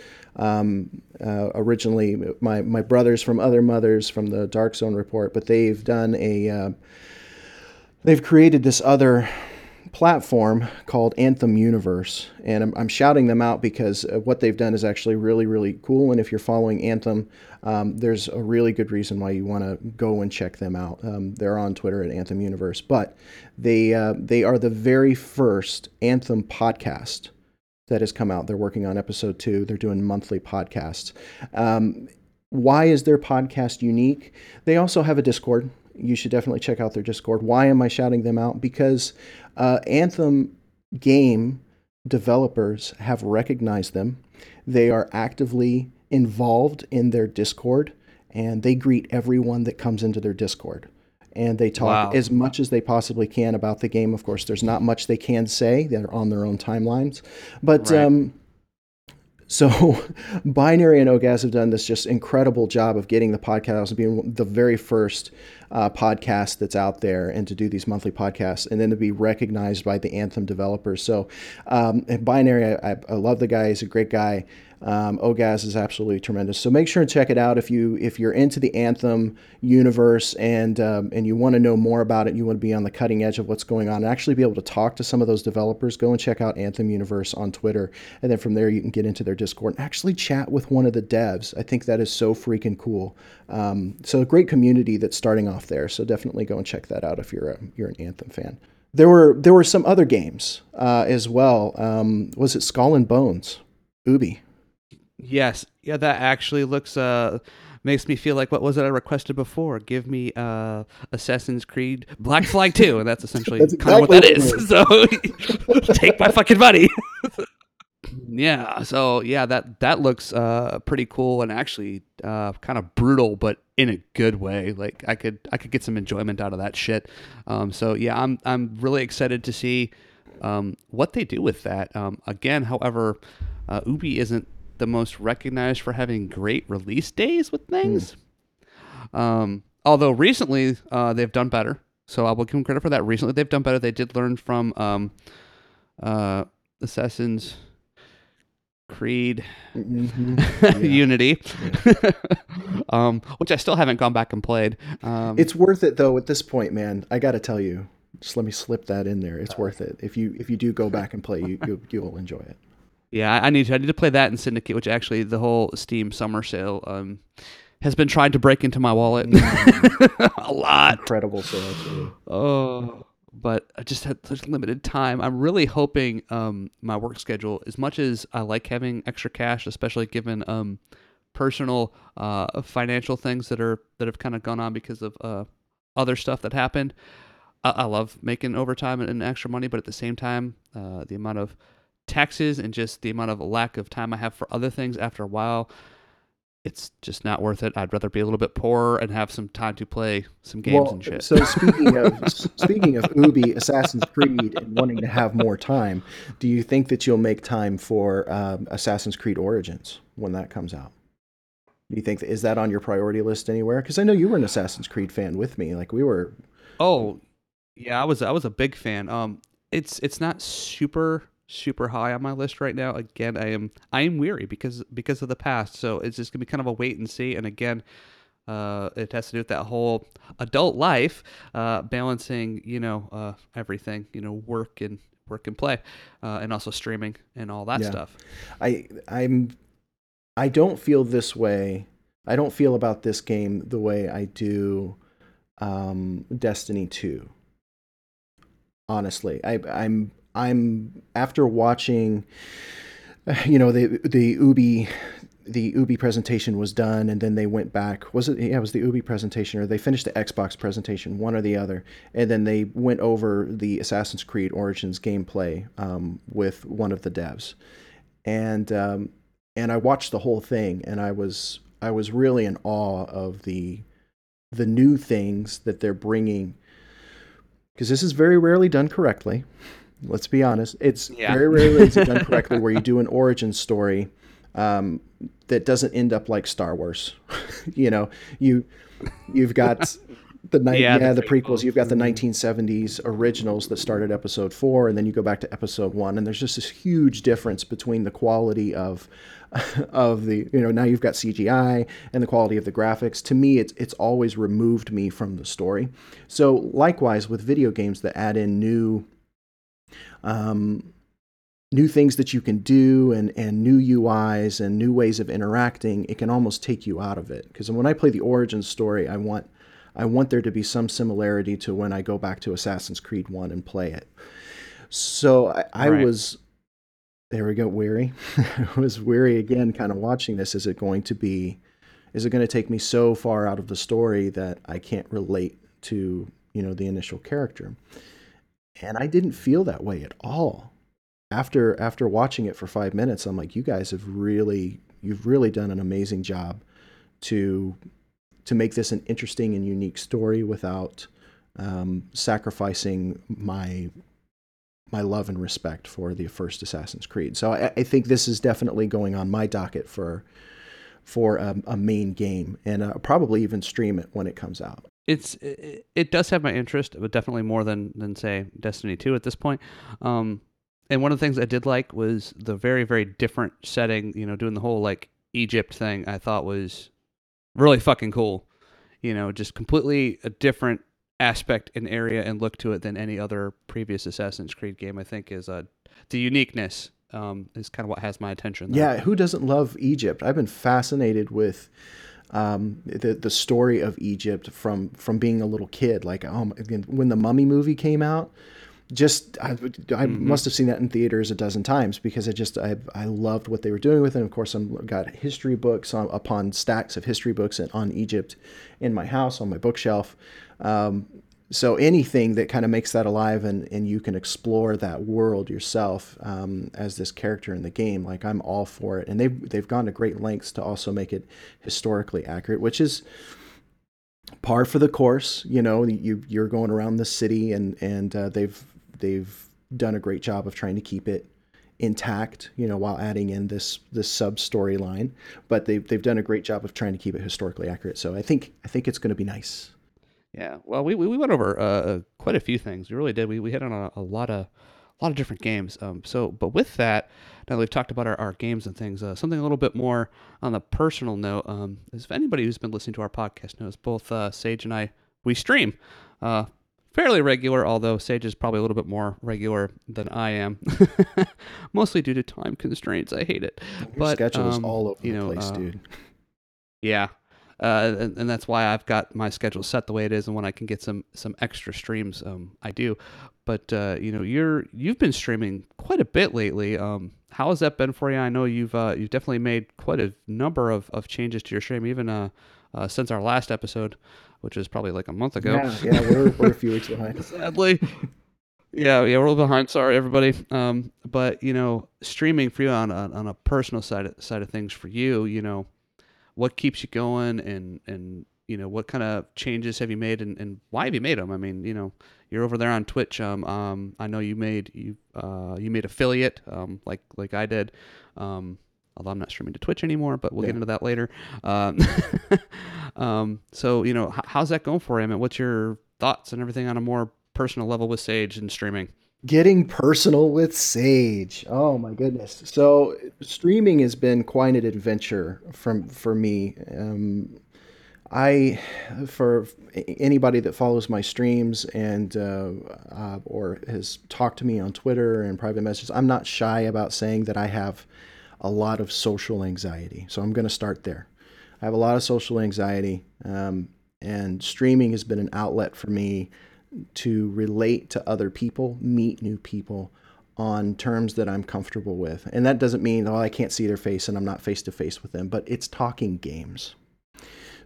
Originally, my brothers from Other Mothers from the Dark Zone Report, but they've done they've created this other platform called Anthem Universe, and I'm shouting them out because what they've done is actually really, really cool. And if you're following Anthem, there's a really good reason why you want to go and check them out. They're on Twitter at Anthem Universe, but they are the very first Anthem podcast that has come out. They're working on episode 2. They're doing monthly podcasts. Why is their podcast unique? They also have a Discord. You should definitely check out their Discord. Why am I shouting them out? Because Anthem game developers have recognized them. They are actively involved in their Discord, and they greet everyone that comes into their Discord. And they talk as much as they possibly can about the game. Of course, there's not much they can say. They're on their own timelines. But right. So Binary and OGAS have done this just incredible job of getting the podcast to be the very first podcast that's out there, and to do these monthly podcasts, and then to be recognized by the Anthem developers. So Binary, I love the guy. He's a great guy. OGAS is absolutely tremendous. So make sure and check it out if you're into the Anthem universe and you want to know more about it. You want to be on the cutting edge of what's going on and actually be able to talk to some of those developers. Go and check out Anthem Universe on Twitter, and then from there you can get into their Discord and actually chat with one of the devs. I think that is so freaking cool. So a great community that's starting off there. So definitely go and check that out if you're an Anthem fan. There were some other games as well. Was it Skull and Bones? Ubi. Yes. Yeah, that actually looks makes me feel like, what was it I requested before? Give me Assassin's Creed Black Flag 2, and that's essentially kind of what that is. So take my fucking money. That looks pretty cool, and actually kind of brutal, but in a good way. Like I could get some enjoyment out of that shit. I'm really excited to see what they do with that. Again, however, Ubi isn't the most recognized for having great release days with things. Although recently they've done better, so I will give them credit for that. Recently they've done better. They did learn from Assassin's Creed Unity, which I still haven't gone back and played. It's worth it though at this point, man. I gotta tell you, just let me slip that in there. It's worth it. If you do go back and play, you'll enjoy it. Yeah, I need to play that and Syndicate, which actually the whole Steam summer sale has been trying to break into my wallet a lot. Incredible sale too. Oh, but I just had such limited time. I'm really hoping my work schedule, as much as I like having extra cash, especially given personal financial things that have kind of gone on because of other stuff that happened. I love making overtime and extra money, but at the same time, the amount of taxes and just the amount of lack of time I have for other things, after a while it's just not worth it. I'd rather be a little bit poorer and have some time to play some games and shit. So speaking of Ubi, Assassin's Creed, and wanting to have more time, do you think that you'll make time for Assassin's Creed Origins when that comes out? Do you think is that on your priority list anywhere? Because I know you were an Assassin's Creed fan with me. Like we were. Oh yeah, I was a big fan. It's not super high on my list right now. Again, I am weary because of the past, so it's just gonna be kind of a wait and see. And again, it has to do with that whole adult life, balancing everything, work and play, and also streaming and all that stuff. I don't feel this way. I don't feel about this game the way I do Destiny 2. Honestly, I'm after watching, the Ubi the Ubi presentation was done, and then they went back. Was it the Ubi presentation, or they finished the Xbox presentation, one or the other, and then they went over the Assassin's Creed Origins gameplay with one of the devs, and I watched the whole thing, and I was really in awe of the new things that they're bringing, because this is very rarely done correctly. Let's be honest. Very rarely is it done correctly where you do an origin story that doesn't end up like Star Wars. You know, you've got the prequels. You've got the 1970s originals that started episode 4, and then you go back to episode 1, and there's just this huge difference between the quality of the, you know, now you've got CGI and the quality of the graphics. To me, it's always removed me from the story. So likewise with video games that add in new things that you can do and new UIs and new ways of interacting, it can almost take you out of it. Because when I play the origin story, I want there to be some similarity to when I go back to Assassin's Creed 1 and play it. So weary. I was weary again, kind of watching this. Is it going to take me so far out of the story that I can't relate to, you know, the initial character? And I didn't feel that way at all. After watching it for 5 minutes, I'm like, you guys have really done an amazing job to make this an interesting and unique story without sacrificing my love and respect for the first Assassin's Creed. So I think this is definitely going on my docket for a main game, and I'll probably even stream it when it comes out. It does have my interest, but definitely more than say Destiny 2 at this point. And one of the things I did like was the very, very different setting, you know, doing the whole like Egypt thing, I thought was really fucking cool. You know, just completely a different aspect and area and look to it than any other previous Assassin's Creed game, I think, is the uniqueness is kind of what has my attention there. Yeah, who doesn't love Egypt? I've been fascinated with the story of Egypt from being a little kid. Like, when the Mummy movie came out, I must have seen that in theaters a dozen times, because I loved what they were doing with it. And of course, I've got history books upon stacks of history books on Egypt in my house, on my bookshelf. So anything that kind of makes that alive and you can explore that world yourself as this character in the game, like, I'm all for it. And they've gone to great lengths to also make it historically accurate, which is par for the course. You know, you're going around the city, and they've done a great job of trying to keep it intact, you know, while adding in this sub storyline. But they've done a great job of trying to keep it historically accurate. So I think it's going to be nice. Yeah, well, we went over quite a few things. We really did. We hit on a lot of different games. But with that, now that we've talked about our games and things, something a little bit more on the personal note, is if anybody who's been listening to our podcast knows, both Sage and I, we stream fairly regular, although Sage is probably a little bit more regular than I am, mostly due to time constraints. I hate it. Your schedule is all over the place, dude. Yeah. And that's why I've got my schedule set the way it is, and when I can get some extra streams, I do. But you've been streaming quite a bit lately. How has that been for you? I know you've definitely made quite a number of changes to your stream, even since our last episode, which was probably like a month ago. Yeah, we're a few weeks behind. Sadly. Yeah, we're a little behind. Sorry, everybody. But streaming for you on a personal side of things for you, what keeps you going, and what kind of changes have you made, and why have you made them? I mean, you're over there on Twitch. I know you made affiliate, like I did. Although I'm not streaming to Twitch anymore, but we'll get into that later. So how's that going for you? I mean, what's your thoughts and everything on a more personal level with Sage and streaming? Getting personal with Sage. Oh my goodness. So streaming has been quite an adventure for me. For anybody that follows my streams and or has talked to me on Twitter and private messages, I'm not shy about saying that I have a lot of social anxiety. So I'm going to start there. I have a lot of social anxiety, and streaming has been an outlet for me to relate to other people, meet new people on terms that I'm comfortable with. And that doesn't mean, oh, I can't see their face and I'm not face to face with them, but it's talking games.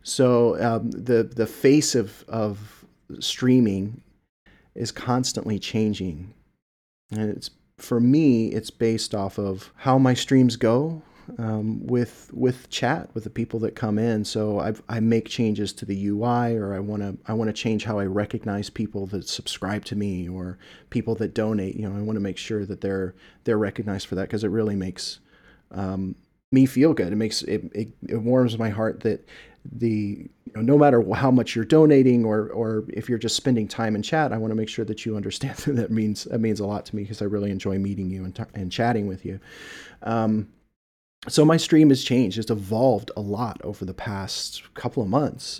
So the face of streaming is constantly changing. And it's, for me, it's based off of how my streams go with chat, with the people that come in. So I make changes to the UI, or I want to change how I recognize people that subscribe to me or people that donate. You know, I want to make sure that they're recognized for that, because it really makes me feel good. It makes it warms my heart that no matter how much you're donating or if you're just spending time in chat, I want to make sure that you understand that means a lot to me, because I really enjoy meeting you and chatting with you. So my stream has changed. It's evolved a lot over the past couple of months.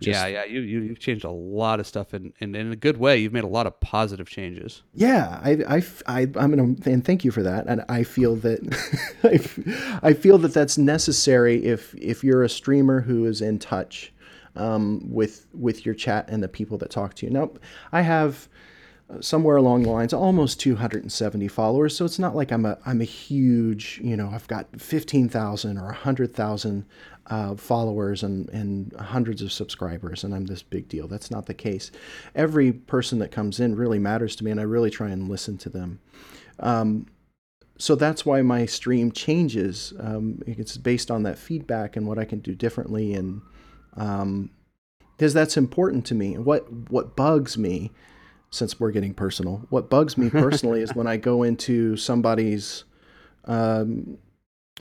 You've changed a lot of stuff, and in a good way. You've made a lot of positive changes. Yeah, and thank you for that. And I feel that I feel that that's necessary if you're a streamer who is in touch with your chat and the people that talk to you. Now, I have somewhere along the lines almost 270 followers, so it's not like I'm a huge, I've got 15,000 or 100,000 followers and hundreds of subscribers and I'm this big deal. That's not the case. Every person that comes in really matters to me, and I really try and listen to them. So that's why my stream changes. It's based on that feedback and what I can do differently, and because that's important to me. What bugs me, since we're getting personal, what bugs me personally is when I go into somebody's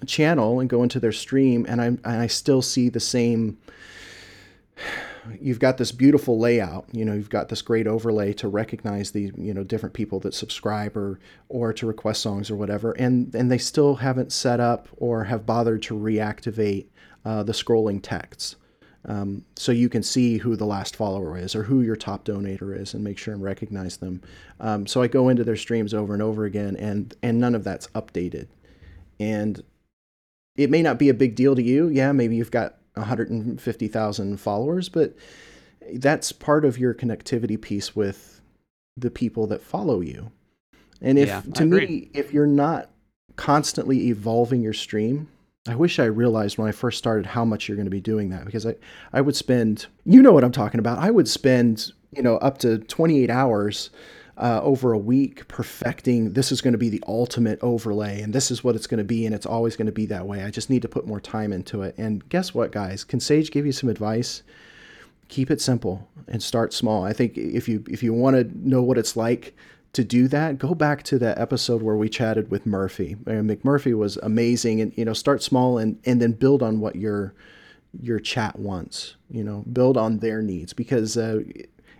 channel and go into their stream and I still see the same. You've got this beautiful layout, you've got this great overlay to recognize the, different people that subscribe or to request songs or whatever. And they still haven't set up or have bothered to reactivate the scrolling texts. So you can see who the last follower is or who your top donator is and make sure and recognize them. So I go into their streams over and over again and none of that's updated. And it may not be a big deal to you. Yeah, maybe you've got 150,000 followers, but that's part of your connectivity piece with the people that follow you. And if you're not constantly evolving your stream, I wish I realized when I first started how much you're going to be doing that, because I would spend, what I'm talking about. I would spend, up to 28 hours over a week perfecting, this is going to be the ultimate overlay and this is what it's going to be. And it's always going to be that way. I just need to put more time into it. And guess what, guys? Can Sage give you some advice? Keep it simple and start small. I think if you want to know what it's like to do that, go back to that episode where we chatted with Murphy. And McMurphy was amazing. And, start small and then build on what your chat wants, build on their needs, because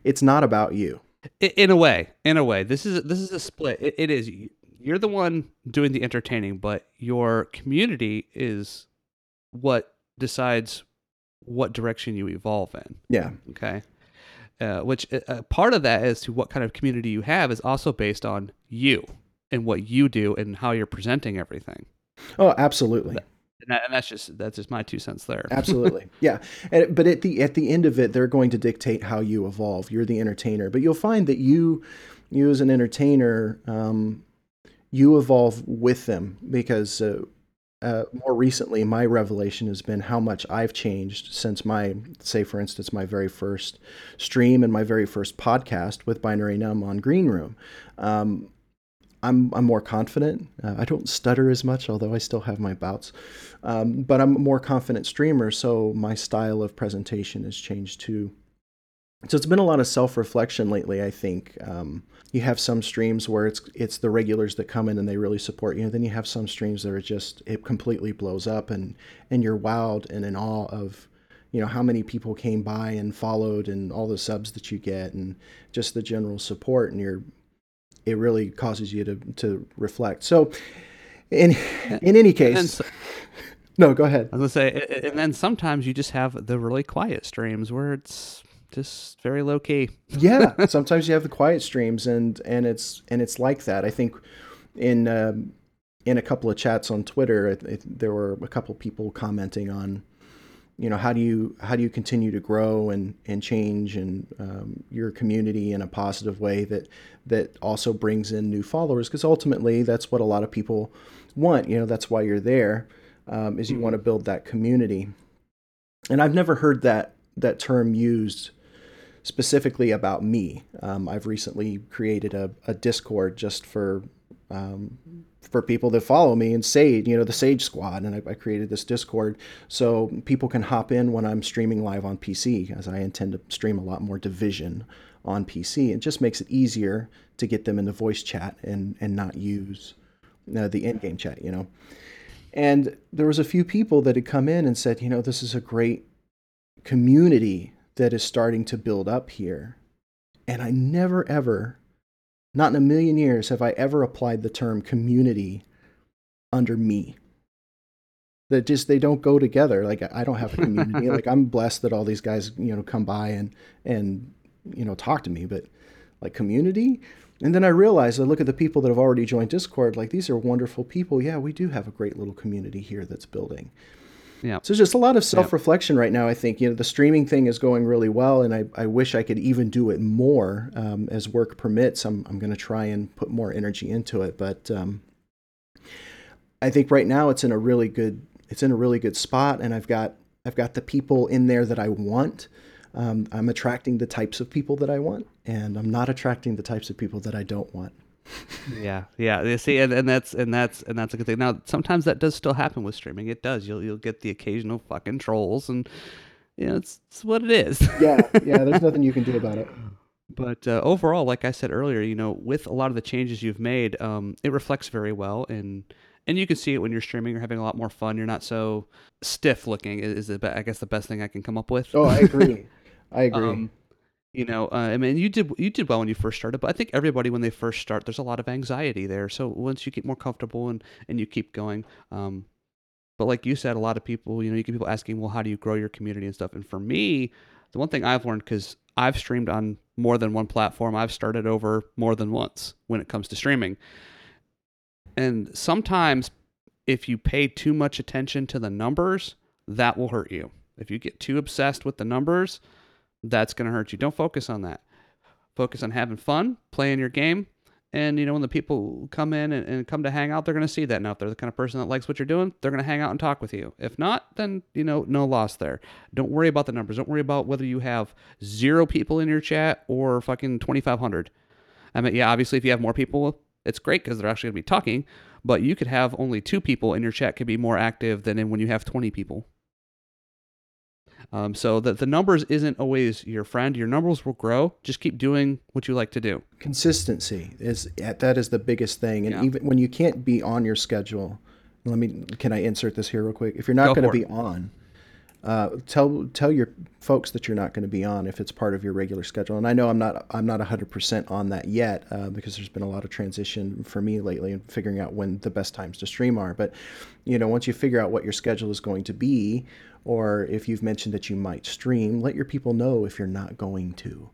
it's not about you. In a way, this is a split. It is. You're the one doing the entertaining, but your community is what decides what direction you evolve in. Yeah. Okay. Which part of that as to what kind of community you have is also based on you and what you do and how you're presenting everything. Oh, absolutely. And that's just my 2 cents there. Absolutely. Yeah. But at the end of it, they're going to dictate how you evolve. You're the entertainer, but you'll find that you as an entertainer, you evolve with them, because more recently, my revelation has been how much I've changed since for instance, my very first stream and my very first podcast with Binary Numb on Green Room. I'm more confident. I don't stutter as much, although I still have my bouts. But I'm a more confident streamer, so my style of presentation has changed too. So it's been a lot of self-reflection lately, I think. You have some streams where it's the regulars that come in and they really support you. Then you have some streams that are just, it completely blows up and you're wowed and in awe of, how many people came by and followed and all the subs that you get and just the general support. And it really causes you to reflect. So in any case... No, go ahead. I was going to say, and then sometimes you just have the really quiet streams where it's... just very low key. Yeah, sometimes you have the quiet streams, and it's like that. I think in a couple of chats on Twitter, there were a couple people commenting on you know, how do you continue to grow and change and your community in a positive way that also brings in new followers? Because ultimately, that's what a lot of people want. You know, that's why you're there, is you want to build that community. And I've never heard that term used specifically about me. I've recently created a Discord just for people that follow me and Sage, you know, the Sage squad. And I created this Discord so people can hop in when I'm streaming live on PC, as I intend to stream a lot more Division on PC. It just makes it easier to get them into voice chat and not use the in-game chat, you know. And there was a few people that had come in and said, you know, this is a great community that is starting to build up here. And I never ever, not in a million years, have I ever applied the term community under me. That just, they don't go together. Like, I don't have a community. Like, I'm blessed that all these guys, you know, come by and you know, talk to me, but like community. And then I realized, I look at the people that have already joined Discord, like, these are wonderful people. Yeah, we do have a great little community here that's building. Yeah. So just a lot of self-reflection right now, I think. You know, the streaming thing is going really well, and I wish I could even do it more as work permits. I'm going to try and put more energy into it, but I think right now it's in a really good spot, and I've got the people in there that I want. I'm attracting the types of people that I want, and I'm not attracting the types of people that I don't want. Yeah. You see, and that's a good thing. Now, sometimes that does still happen with streaming. It does. You'll get the occasional fucking trolls, and you know, it's what it is. Yeah. There's nothing you can do about it. But overall, like I said earlier, you know, with a lot of the changes you've made, it reflects very well, and you can see it when you're streaming. You're having a lot more fun. You're not so stiff looking. I guess the best thing I can come up with. Oh, I agree. You know, I mean, you did well when you first started, but I think everybody, when they first start, there's a lot of anxiety there. So once you get more comfortable and you keep going, but like you said, a lot of people, you know, you get people asking, well, how do you grow your community and stuff? And for me, the one thing I've learned, because I've streamed on more than one platform, I've started over more than once when it comes to streaming. And sometimes if you pay too much attention to the numbers, that will hurt you. If you get too obsessed with the numbers, that's going to hurt you. Don't focus on that. Focus on having fun, playing your game. And, you know, when the people come in and come to hang out, they're going to see that. Now, if they're the kind of person that likes what you're doing, they're going to hang out and talk with you. If not, then, you know, no loss there. Don't worry about the numbers. Don't worry about whether you have 0 people in your chat or fucking 2,500. I mean, yeah, obviously, if you have more people, it's great because they're actually going to be talking. But you could have only 2 people, and your chat could be more active than when you have 20 people. So that the numbers isn't always your friend. Your numbers will grow. Just keep doing what you like to do. Consistency is the biggest thing. And even when you can't be on your schedule, can I insert this here real quick? If you're not going to be on, tell your folks that you're not going to be on if it's part of your regular schedule. And I know I'm not 100% on that yet, because there's been a lot of transition for me lately and figuring out when the best times to stream are. But you know, once you figure out what your schedule is going to be, or if you've mentioned that you might stream, let your people know if you're not going to,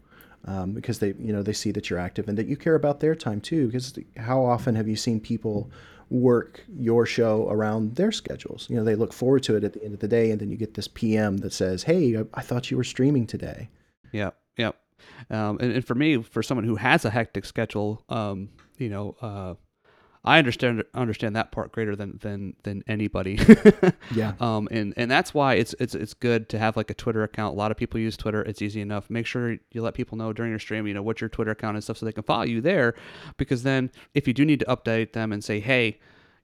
because they see that you're active and that you care about their time too. Because how often have you seen people work your show around their schedules? You know, they look forward to it at the end of the day, and then you get this PM that says, "Hey, I thought you were streaming today." Yeah. And for me, for someone who has a hectic schedule, I understand that part greater than anybody. Yeah. And that's why it's good to have like a Twitter account. A lot of people use Twitter. It's easy enough. Make sure you let people know during your stream, you know, what your Twitter account and stuff, so they can follow you there. Because then if you do need to update them and say, hey,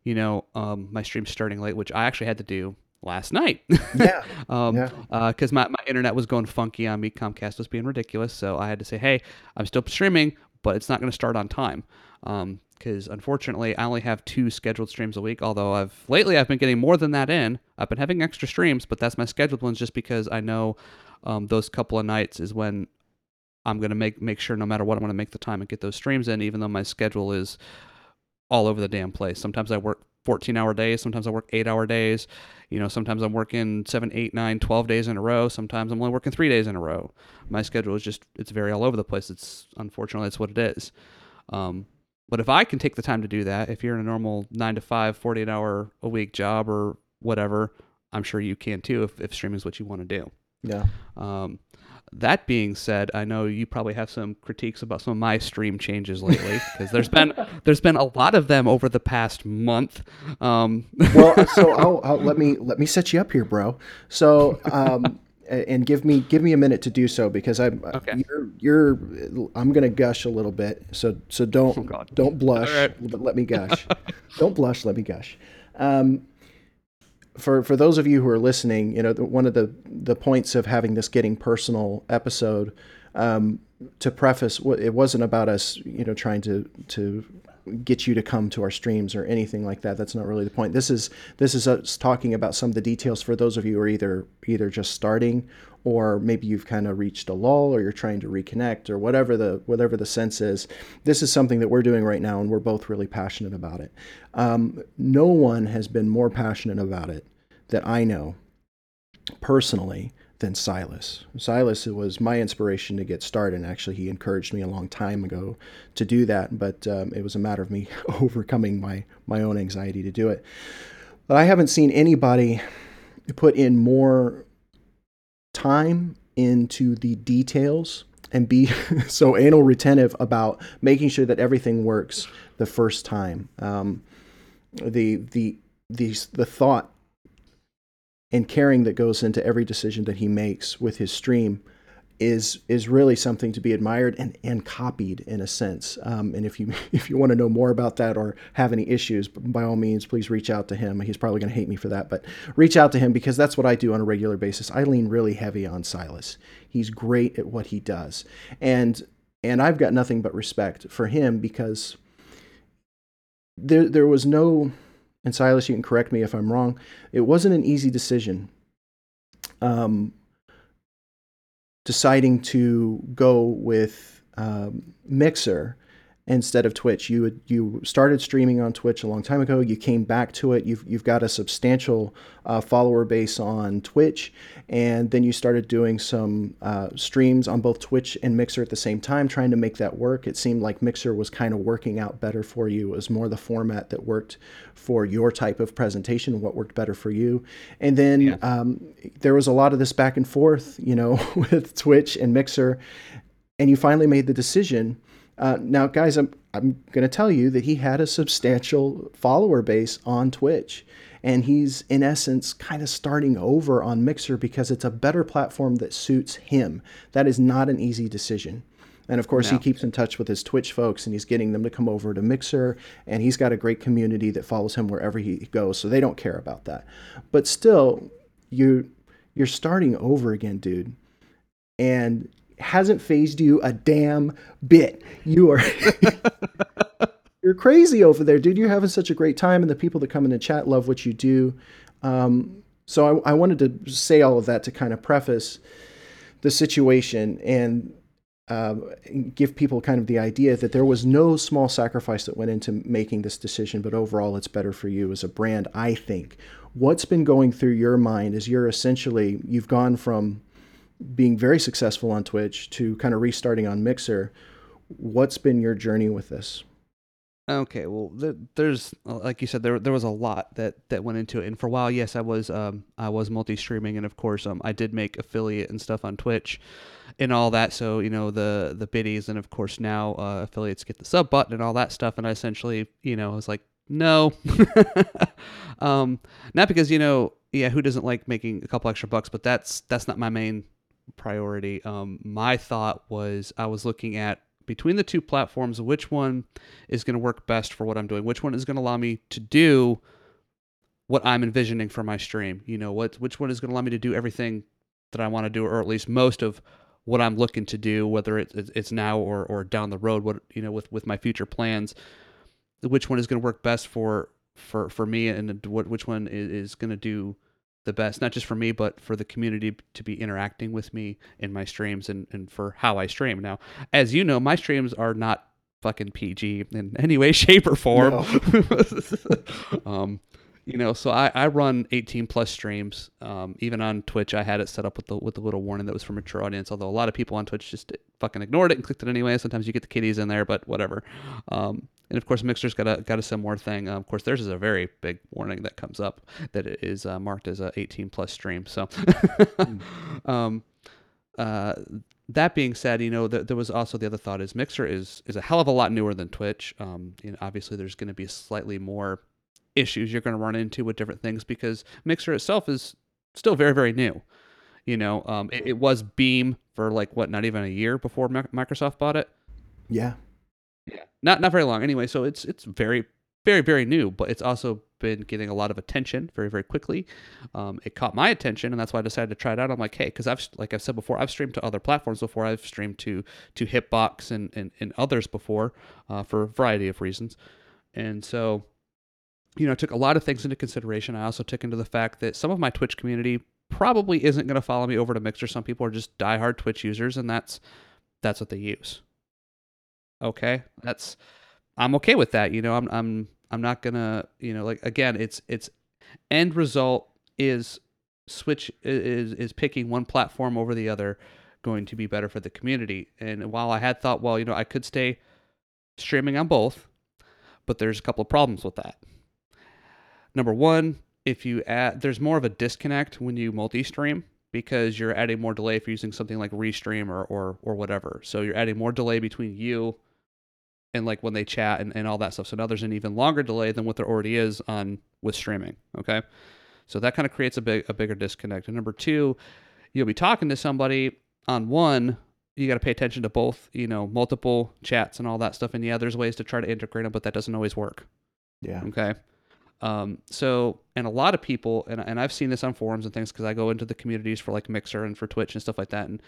you know, my stream's starting late, which I actually had to do last night. Yeah. Because my internet was going funky on me. Comcast was being ridiculous, so I had to say, hey, I'm still streaming, but it's not going to start on time. Because unfortunately, I only have 2 scheduled streams a week, although lately I've been getting more than that in. I've been having extra streams, but that's my scheduled ones just because I know those couple of nights is when I'm going to make sure no matter what, I'm going to make the time and get those streams in, even though my schedule is all over the damn place. Sometimes I work 14-hour days. Sometimes I work 8-hour days. You know, sometimes I'm working 7, 8, 9, 12 days in a row. Sometimes I'm only working 3 days in a row. My schedule is just, it's very all over the place. It's, unfortunately, that's what it is. But if I can take the time to do that, if you're in a normal 9 to 5, 48-hour a week job or whatever, I'm sure you can too if streaming is what you want to do. Yeah. That being said, I know you probably have some critiques about some of my stream changes lately, because there's been a lot of them over the past month. Well, so I'll let me set you up here, bro. So and give me a minute to do so, because I'm gonna gush a little bit. So don't blush, but let me gush. Don't blush, let me gush. For those of you who are listening, you know, one of the points of having this getting personal episode, to preface, it wasn't about us, you know, trying to get you to come to our streams or anything like that. That's not really the point. This is us talking about some of the details for those of you who are either just starting, or maybe you've kind of reached a lull, or you're trying to reconnect, or whatever the sense is. This is something that we're doing right now, and we're both really passionate about it. No one has been more passionate about it that I know personally than Silas. Silas was my inspiration to get started, and actually he encouraged me a long time ago to do that, but it was a matter of me overcoming my own anxiety to do it. But I haven't seen anybody put in more time into the details and be so anal retentive about making sure that everything works the first time. The thought and caring that goes into every decision that he makes with his stream is really something to be admired and copied in a sense. And if you want to know more about that or have any issues, by all means, please reach out to him. He's probably going to hate me for that, but reach out to him, because that's what I do on a regular basis. I lean really heavy on Silas. He's great at what he does. And I've got nothing but respect for him, because there was no, and Silas, you can correct me if I'm wrong, it wasn't an easy decision. Deciding to go with Mixer instead of Twitch. You started streaming on Twitch a long time ago. You came back to it. You've got a substantial follower base on Twitch, and then you started doing some streams on both Twitch and Mixer at the same time, trying to make that work. It seemed like Mixer was kind of working out better for you. It was more the format that worked for your type of presentation, what worked better for you. And then there was a lot of this back and forth, you know, with Twitch and Mixer, and you finally made the decision. Now, guys, I'm going to tell you that he had a substantial follower base on Twitch, and he's, in essence, kind of starting over on Mixer because it's a better platform that suits him. That is not an easy decision. And, of course, he keeps in touch with his Twitch folks, and he's getting them to come over to Mixer, and he's got a great community that follows him wherever he goes, so they don't care about that. But still, you're starting over again, dude, and hasn't phased you a damn bit. You are you're crazy over there, dude. You're having such a great time, and the people that come in the chat love what you do. So I wanted to say all of that to kind of preface the situation and give people kind of the idea that there was no small sacrifice that went into making this decision, but overall it's better for you as a brand, I think. What's been going through your mind is you've gone from being very successful on Twitch to kind of restarting on Mixer. What's been your journey with this? Okay, well, there's, like you said, there was a lot that went into it. And for a while, yes, I was multi-streaming, and of course, I did make affiliate and stuff on Twitch and all that. So, you know, the biddies, and of course now affiliates get the sub button and all that stuff. And I essentially, you know, I was like, no, not because, you know, yeah, who doesn't like making a couple extra bucks? But that's not my main priority. My thought was, I was looking at between the two platforms, which one is going to work best for what I'm doing, which one is going to allow me to do what I'm envisioning for my stream, you know, which one is going to allow me to do everything that I want to do, or at least most of what I'm looking to do, whether it's now or down the road, what, you know, with my future plans, which one is going to work best for me, and which one is going to do the best, not just for me, but for the community to be interacting with me in my streams and for how I stream. Now, as you know, my streams are not fucking PG in any way, shape, or form. No. You know, so I run 18 plus streams. Even on Twitch, I had it set up with the little warning that was for mature audience, although a lot of people on Twitch just fucking ignored it and clicked it anyway. Sometimes you get the kiddies in there, but whatever. And of course, Mixer's got a similar thing. Of course, theirs is a very big warning that comes up that it is marked as a 18+ stream. So, that being said, you know, there was also the other thought is Mixer is a hell of a lot newer than Twitch. You know, obviously, there's going to be slightly more issues you're going to run into with different things because Mixer itself is still very, very new. You know, it was Beam for like what, not even a year before Microsoft bought it. Yeah. Not very long anyway. So it's very, very, very new, but it's also been getting a lot of attention very, very quickly. It caught my attention, and that's why I decided to try it out. I'm like, hey, because I've said before, I've streamed to other platforms before. I've streamed to Hitbox and others before for a variety of reasons. And so, you know, I took a lot of things into consideration. I also took into the fact that some of my Twitch community probably isn't going to follow me over to Mixer. Some people are just diehard Twitch users, and that's what they use. Okay, I'm okay with that. You know, I'm not gonna, you know, like, again, it's end result is Switch is picking one platform over the other going to be better for the community. And while I had thought, well, you know, I could stay streaming on both, but there's a couple of problems with that. Number one, if you add, there's more of a disconnect when you multi-stream, because you're adding more delay if you're using something like Restream or whatever. So you're adding more delay between you and like when they chat and all that stuff. So now there's an even longer delay than what there already is with streaming. Okay. So that kind of creates a bigger disconnect. And number two, you'll be talking to somebody on one, you got to pay attention to both, you know, multiple chats and all that stuff. And yeah, there's ways to try to integrate them, but that doesn't always work. Yeah. Okay. So, and a lot of people, and I've seen this on forums and things, because I go into the communities for like Mixer and for Twitch and stuff like that. And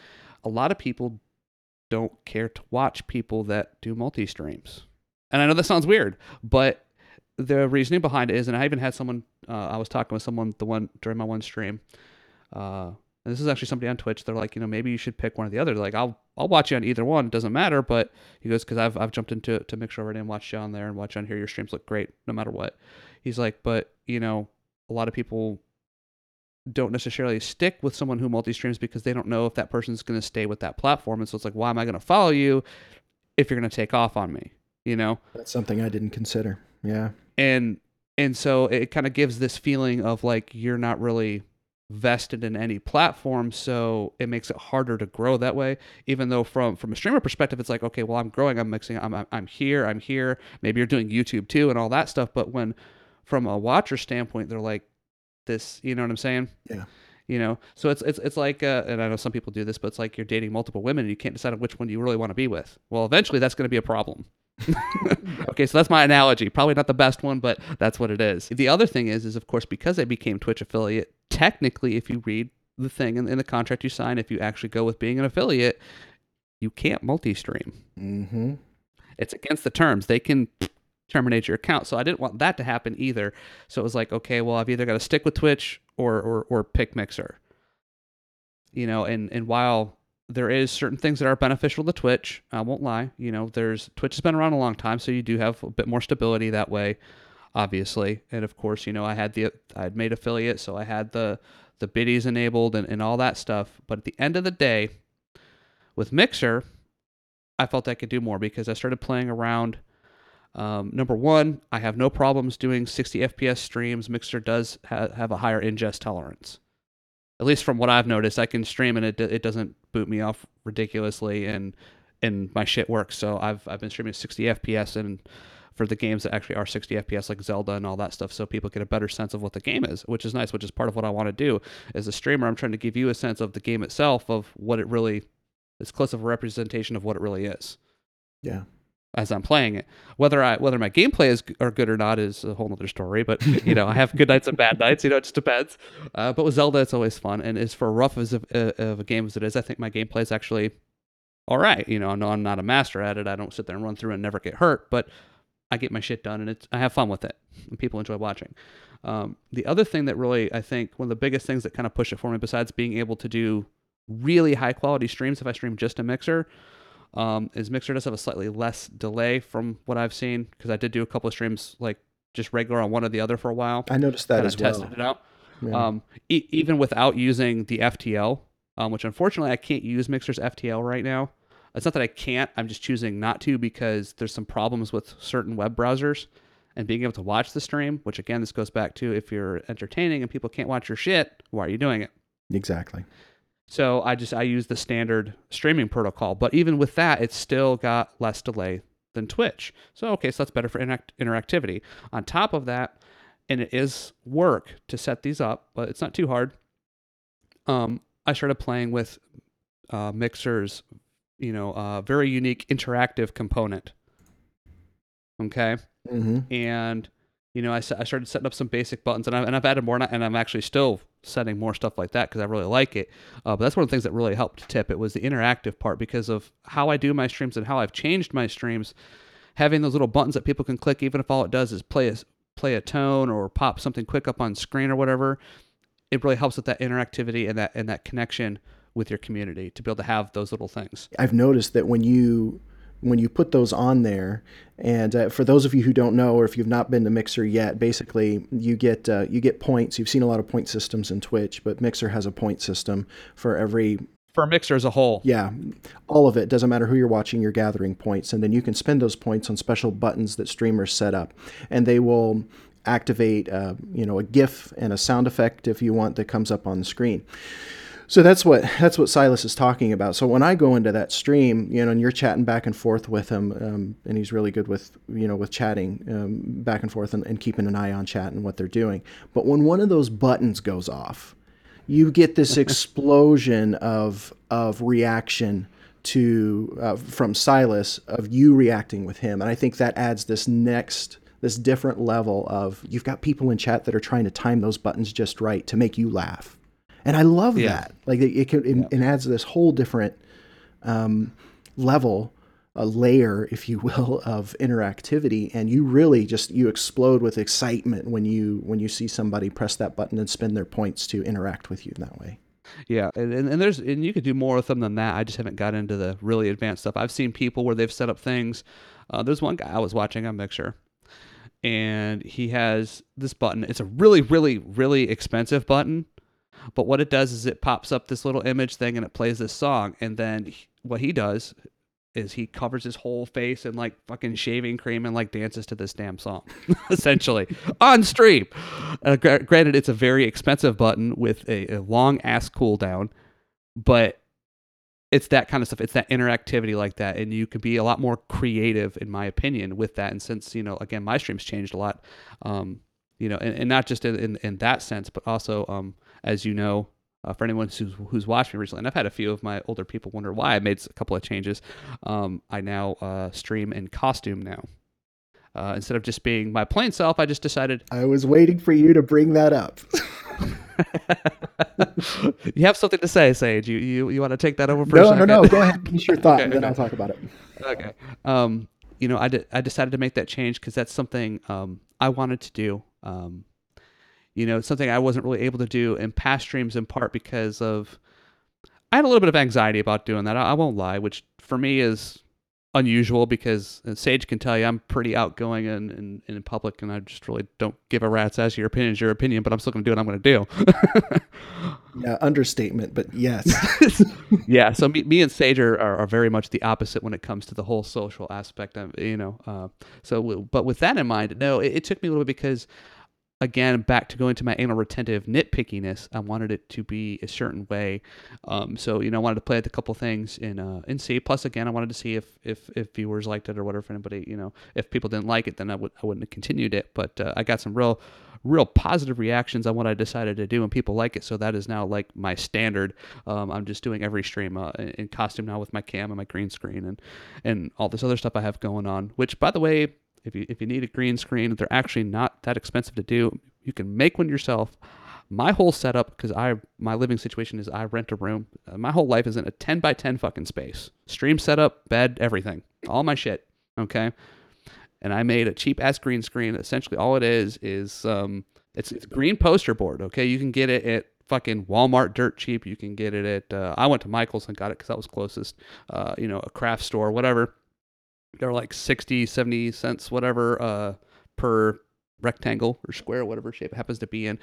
a lot of people don't care to watch people that do multi-streams. And I know that sounds weird, but the reasoning behind it is, and I even had someone, I was talking with someone, the one during my one stream, and this is actually somebody on Twitch. They're like, you know, maybe you should pick one or the other. They're like, I'll watch you on either one. It doesn't matter. But he goes, because I've jumped into Mixer already and watched you on there and watch you on here. Your streams look great no matter what. He's like, but, you know, a lot of people don't necessarily stick with someone who multi-streams because they don't know if that person's going to stay with that platform. And so it's like, why am I going to follow you if you're going to take off on me? You know, that's something I didn't consider. Yeah. And so it kind of gives this feeling of like, you're not really vested in any platform, so it makes it harder to grow that way. Even though from a streamer perspective, it's like, okay, well, I'm growing, I'm mixing, I'm here, maybe you're doing YouTube too and all that stuff. But when from a watcher standpoint, they're like, this, you know what I'm saying? Yeah. You know, so it's like, and I know some people do this, but it's like you're dating multiple women and you can't decide on which one you really want to be with. Well, eventually that's going to be a problem. Okay, so that's my analogy. Probably not the best one, but that's what it is. The other thing is of course, because I became Twitch affiliate, technically, if you read the thing in the contract you sign, if you actually go with being an affiliate, you can't multi-stream. Mm-hmm. It's against the terms. They can terminate your account. So I didn't want that to happen either. So it was like, okay, well, I've either got to stick with Twitch or pick Mixer. You know, and while there is certain things that are beneficial to Twitch, I won't lie, you know, Twitch has been around a long time, so you do have a bit more stability that way, obviously. And of course, you know, I had made affiliate, so I had the biddies enabled and all that stuff. But at the end of the day, with Mixer, I felt I could do more because I started playing around. Number one, I have no problems doing 60 FPS streams. Mixer does have a higher ingest tolerance. At least from what I've noticed, I can stream and it doesn't boot me off ridiculously and my shit works. So I've been streaming at 60 FPS and for the games that actually are 60 FPS like Zelda and all that stuff, so people get a better sense of what the game is, which is nice, which is part of what I want to do. As a streamer, I'm trying to give you a sense of the game itself, of what it really is, close of a representation of what it really is. Yeah. As I'm playing it, whether my gameplay are good or not is a whole other story. But you know, I have good nights and bad nights. You know, it just depends. But with Zelda, it's always fun, and as for rough of a game as it is, I think my gameplay is actually all right. You know, I know I'm not a master at it. I don't sit there and run through and never get hurt, but I get my shit done, and I have fun with it, and people enjoy watching. The other thing that really, I think, one of the biggest things that kind of pushed it for me, besides being able to do really high quality streams if I stream just a Mixer. Is Mixer does have a slightly less delay from what I've seen, because I did do a couple of streams like just regular on one or the other for a while. I noticed that as well. Tested it out. Yeah. Even without using the FTL, which unfortunately I can't use Mixer's FTL right now. It's not that I can't, I'm just choosing not to because there's some problems with certain web browsers and being able to watch the stream, which again, this goes back to if you're entertaining and people can't watch your shit, why are you doing it? Exactly. So I use the standard streaming protocol, but even with that, it's still got less delay than Twitch. So, okay, so that's better for interactivity. On top of that, and it is work to set these up, but it's not too hard. I started playing with Mixer's, very unique interactive component. Okay. Mm-hmm. And, I started setting up some basic buttons and I've added more and I'm actually still setting more stuff like that because I really like it. But that's one of the things that really helped Tip. It was the interactive part because of how I do my streams and how I've changed my streams. Having those little buttons that people can click, even if all it does is play a tone or pop something quick up on screen or whatever, it really helps with that interactivity and that connection with your community to be able to have those little things. I've noticed that when you put those on there, and for those of you who don't know or if you've not been to Mixer yet, basically you get points. You've seen a lot of point systems in Twitch, but Mixer has a point system for Mixer as a whole. Yeah, all of it. Doesn't matter who you're watching, you're gathering points, and then you can spend those points on special buttons that streamers set up, and they will activate a GIF and a sound effect if you want that comes up on the screen. So that's what Silas is talking about. So when I go into that stream, and you're chatting back and forth with him, and he's really good with, with chatting back and forth and keeping an eye on chat and what they're doing. But when one of those buttons goes off, you get this explosion of reaction to from Silas of you reacting with him, and I think that adds this different level of you've got people in chat that are trying to time those buttons just right to make you laugh. And I love that. Like it adds this whole different level, a layer, if you will, of interactivity. And you really you explode with excitement when you see somebody press that button and spend their points to interact with you in that way. Yeah, and you could do more with them than that. I just haven't got into the really advanced stuff. I've seen people where they've set up things. There's one guy I was watching on Mixer, and he has this button. It's a really, really, really expensive button. But what it does is it pops up this little image thing and it plays this song. And then what he does is he covers his whole face in like fucking shaving cream and like dances to this damn song, essentially, on stream. Granted, it's a very expensive button with a long ass cooldown, but it's that kind of stuff. It's that interactivity like that. And you can be a lot more creative, in my opinion, with that. And since, again, my stream's changed a lot, and not just in that sense, but also, as you know, for anyone who's watched me recently, and I've had a few of my older people wonder why I made a couple of changes. I now stream in costume now. Instead of just being my plain self, I just decided... I was waiting for you to bring that up. You have something to say, Sage. You want to take that over for a second? No. Go ahead. Finish your thought, okay, and then I'll talk about it. Okay. I decided to make that change because that's something I wanted to do. Something I wasn't really able to do in past streams, in part because of I had a little bit of anxiety about doing that. I won't lie, which for me is unusual because Sage can tell you I'm pretty outgoing and in public, and I just really don't give a rat's ass. Your opinion is your opinion, but I'm still going to do what I'm going to do. Yeah, understatement, but yes. Yeah, so me and Sage are very much the opposite when it comes to the whole social aspect of, but with that in mind, no, it took me a little bit because... Again, back to going to my anal retentive nitpickiness, I wanted it to be a certain way. I wanted to play with a couple things in C. Plus, again, I wanted to see if viewers liked it or whatever. If anybody, if people didn't like it, then I wouldn't have continued it. But I got some real positive reactions on what I decided to do, and people like it. So that is now like my standard. I'm just doing every stream in costume now with my cam and my green screen and all this other stuff I have going on. Which, by the way. If you need a green screen, they're actually not that expensive to do. You can make one yourself. My whole setup, because my living situation is I rent a room. My whole life is in a 10x10 fucking space. Stream setup, bed, everything. All my shit. Okay? And I made a cheap-ass green screen. Essentially, all it is it's green poster board, okay? You can get it at fucking Walmart dirt cheap. You can get it at... I went to Michael's and got it because that was closest. A craft store, whatever. They're like 60, 70 cents, whatever, per rectangle or square, whatever shape it happens to be in,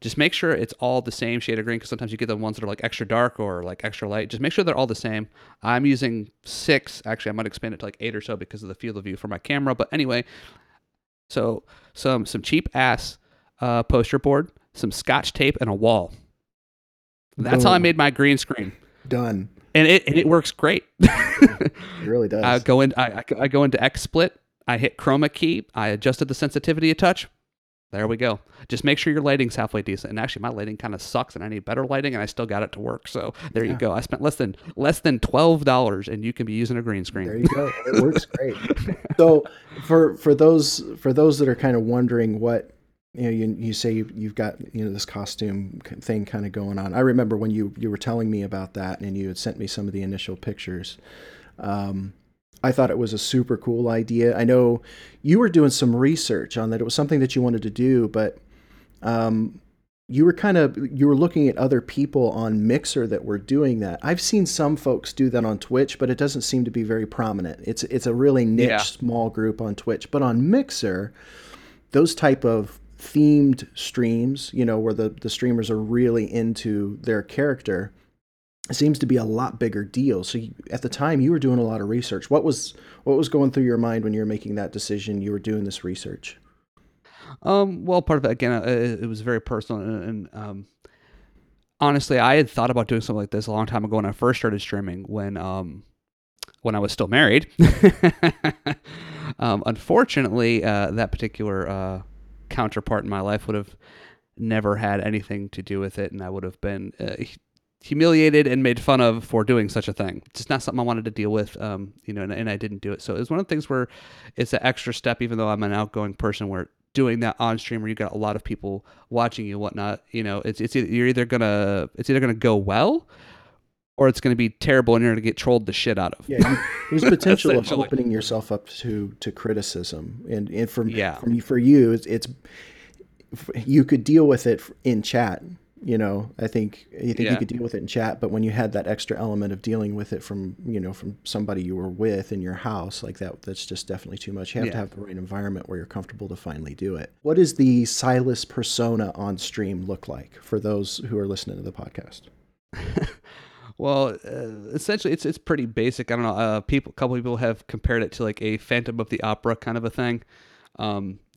just make sure it's all the same shade of green, because sometimes you get the ones that are like extra dark or like extra light. Just make sure they're all the same. I'm using 6. Actually, I might expand it to like 8 or so because of the field of view for my camera. But anyway, so some cheap ass poster board, some Scotch tape, and a wall. That's how I made my green screen. Done. And it works great. It really does. I go into XSplit. I hit chroma key. I adjusted the sensitivity a touch. There we go. Just make sure your lighting's halfway decent. And actually, my lighting kind of sucks, and I need better lighting, and I still got it to work. So there you go. I spent less than $12, and you can be using a green screen. There you go. It works great. So for those that are kind of wondering what, you know, you say you've got, you know, this costume thing kind of going on. I remember when you were telling me about that, and you had sent me some of the initial pictures. I thought it was a super cool idea. I know you were doing some research on that. It was something that you wanted to do, but you were looking at other people on Mixer that were doing that. I've seen some folks do that on Twitch, but it doesn't seem to be very prominent. It's a really niche, small group on Twitch, but on Mixer, those type of themed streams, you know, where the streamers are really into their character, it seems to be a lot bigger deal. So at the time, you were doing a lot of research. What was going through your mind when you were making that decision? You were doing this research. Well, part of it, again, it was very personal. And honestly, I had thought about doing something like this a long time ago when I first started streaming, when I was still married. Unfortunately, that particular counterpart in my life would have never had anything to do with it, and I would have been humiliated and made fun of for doing such a thing. It's just not something I wanted to deal with, and I didn't do it. So it was one of the things where it's an extra step, even though I'm an outgoing person, where doing that on stream where you got a lot of people watching you and whatnot, you know, it's either gonna go well or it's gonna be terrible and you're gonna get trolled the shit out of. Yeah, there's potential of opening yourself up to criticism, and for you, it's you could deal with it in chat. You know, I think you could deal with it in chat, but when you had that extra element of dealing with it from somebody you were with in your house like that, that's just definitely too much. You have to have the right environment where you're comfortable to finally do it. What does the Silas persona on stream look like for those who are listening to the podcast? Well, essentially, it's pretty basic. I don't know. A couple people have compared it to like a Phantom of the Opera kind of a thing.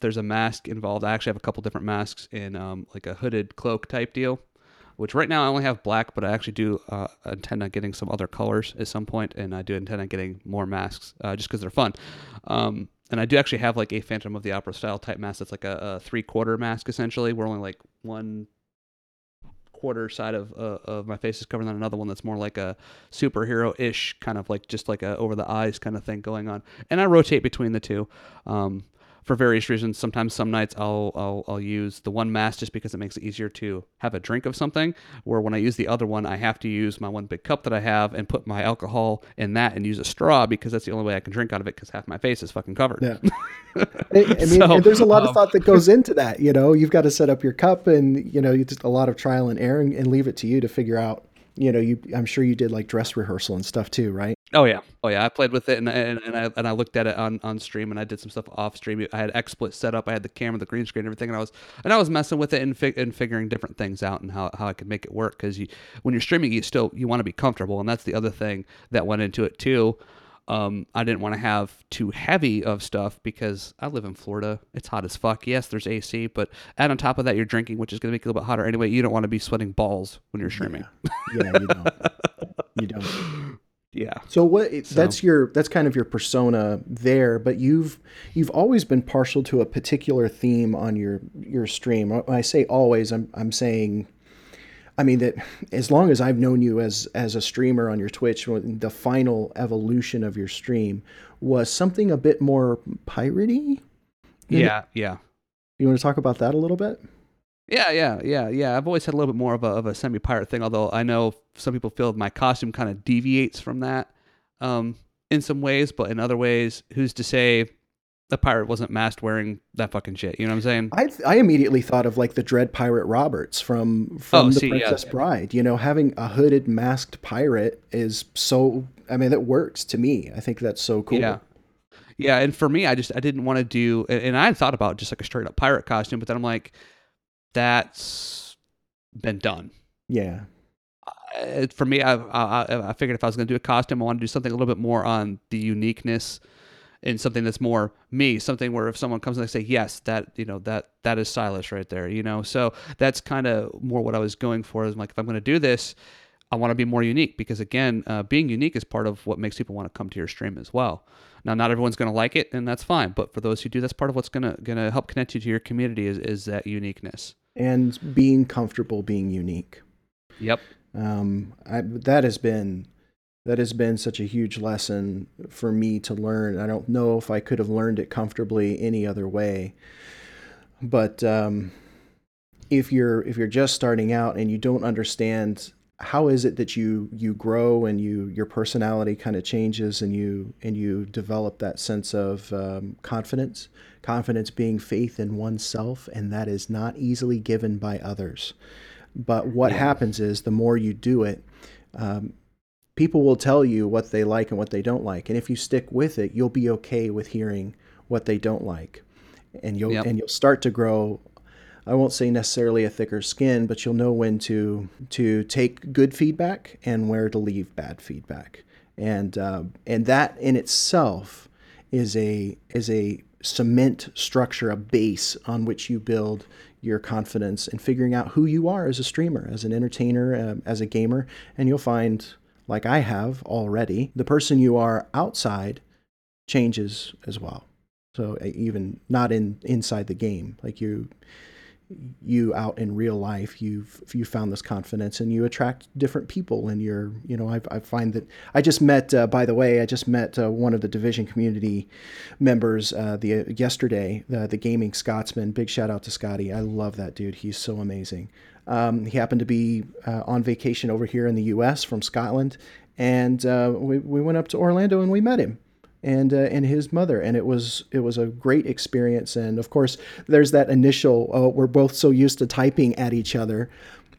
There's a mask involved. I actually have a couple different masks in like a hooded cloak type deal, which right now I only have black, but I actually do intend on getting some other colors at some point, and I do intend on getting more masks just because they're fun. And I do actually have like a Phantom of the Opera style type mask that's like a 3/4 mask essentially. We're only like 1/4 side of my face is covered, on another one that's more like a superhero-ish kind of like just like a over the eyes kind of thing going on. And I rotate between the two. For various reasons, sometimes some nights I'll use the one mask just because it makes it easier to have a drink of something, where when I use the other one, I have to use my one big cup that I have and put my alcohol in that and use a straw because that's the only way I can drink out of it because half my face is fucking covered. Yeah. I mean, so, there's a lot of thought that goes into that. You know, you've got to set up your cup and, you know, you just a lot of trial and error and leave it to you to figure out. You know, I'm sure you did like dress rehearsal and stuff too, right? Oh yeah. I played with it and I looked at it on stream, and I did some stuff off stream. I had XSplit set up, I had the camera, the green screen, everything, and I was messing with it and figuring different things out and how I could make it work. Because when you're streaming, you want to be comfortable, and that's the other thing that went into it too. I didn't want to have too heavy of stuff because I live in Florida. It's hot as fuck. Yes, there's AC, but add on top of that, you're drinking, which is going to make it a little bit hotter anyway. You don't want to be sweating balls when you're streaming. Yeah, you don't. Yeah. So that's kind of your persona there, but you've always been partial to a particular theme on your stream. When I say always, I'm saying, I mean, that as long as I've known you as a streamer on your Twitch, the final evolution of your stream was something a bit more piratey. Yeah. You want to talk about that a little bit? Yeah. I've always had a little bit more of a semi-pirate thing, although I know some people feel my costume kind of deviates from that in some ways, but in other ways, who's to say the pirate wasn't masked wearing that fucking shit? You know what I'm saying? I immediately thought of like the Dread Pirate Roberts from The Princess Bride. You know, having a hooded masked pirate is so, I mean, that works to me. I think that's so cool. Yeah. Yeah, and for me, I didn't want to do, and I had thought about just like a straight up pirate costume, but then I'm like, that's been done. Yeah. For me, I figured if I was going to do a costume, I want to do something a little bit more on the uniqueness and something that's more me, something where if someone comes and they say, yes, that, you know, that is Silas right there, you know? So that's kind of more what I was going for. Is like, if I'm going to do this, I want to be more unique, because again, being unique is part of what makes people want to come to your stream as well. Now, not everyone's going to like it, and that's fine. But for those who do, that's part of what's going to help connect you to your community is that uniqueness. And being comfortable being unique. Yep. That has been such a huge lesson for me to learn. I don't know if I could have learned it comfortably any other way, but if you're just starting out and you don't understand how is it that you grow and your personality kind of changes and you develop that sense of confidence being faith in oneself, and that is not easily given by others. But what happens is the more you do it, people will tell you what they like and what they don't like. And if you stick with it, you'll be okay with hearing what they don't like. And you'll start to grow, I won't say necessarily a thicker skin, but you'll know when to take good feedback and where to leave bad feedback. And that in itself is a cement structure, a base on which you build your confidence and figuring out who you are as a streamer, as an entertainer, as a gamer. And you'll find, like I have already, the person you are outside changes as well. So even not inside the game, like you out in real life, you found this confidence and you attract different people. And I find that I just met, by the way, one of the Division community members yesterday, the Gaming Scotsman. Big shout out to Scotty. I love that dude. He's so amazing. He happened to be on vacation over here in the US from Scotland. And we went up to Orlando and we met him. And his mother, and it was a great experience. And of course, there's that initial, oh, we're both so used to typing at each other.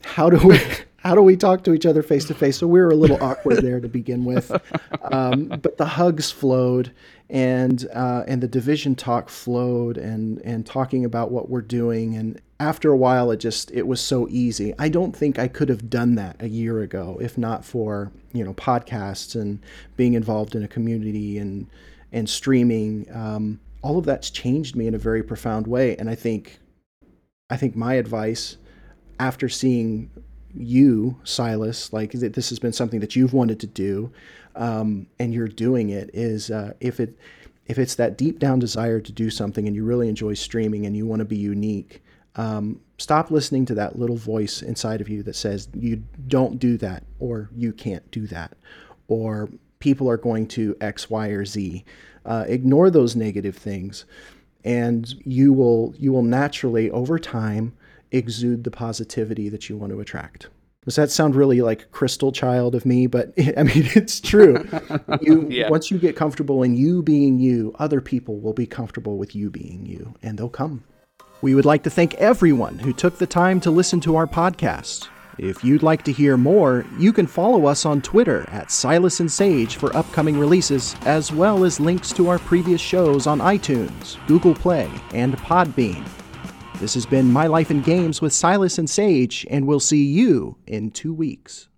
How do we talk to each other face to face? So we were a little awkward there to begin with, but the hugs flowed, and the Division talk flowed, and talking about what we're doing. And after a while, it was so easy. I don't think I could have done that a year ago if not for podcasts and being involved in a community and streaming. All of that's changed me in a very profound way. And I think my advice after seeing you, Silas, like this has been something that you've wanted to do, and you're doing it, is if it's that deep down desire to do something and you really enjoy streaming and you want to be unique, stop listening to that little voice inside of you that says you don't do that, or you can't do that, or people are going to X, Y, or Z. Ignore those negative things, and you will naturally over time exude the positivity that you want to attract. Does that sound really like crystal child of me? But I mean, it's true. Once you get comfortable in you being you, other people will be comfortable with you being you, and they'll come. We would like to thank everyone who took the time to listen to our podcast. If you'd like to hear more, you can follow us on Twitter at Silas and Sage for upcoming releases, as well as links to our previous shows on iTunes, Google Play, and Podbean. This has been My Life in Games with Silas and Sage, and we'll see you in 2 weeks.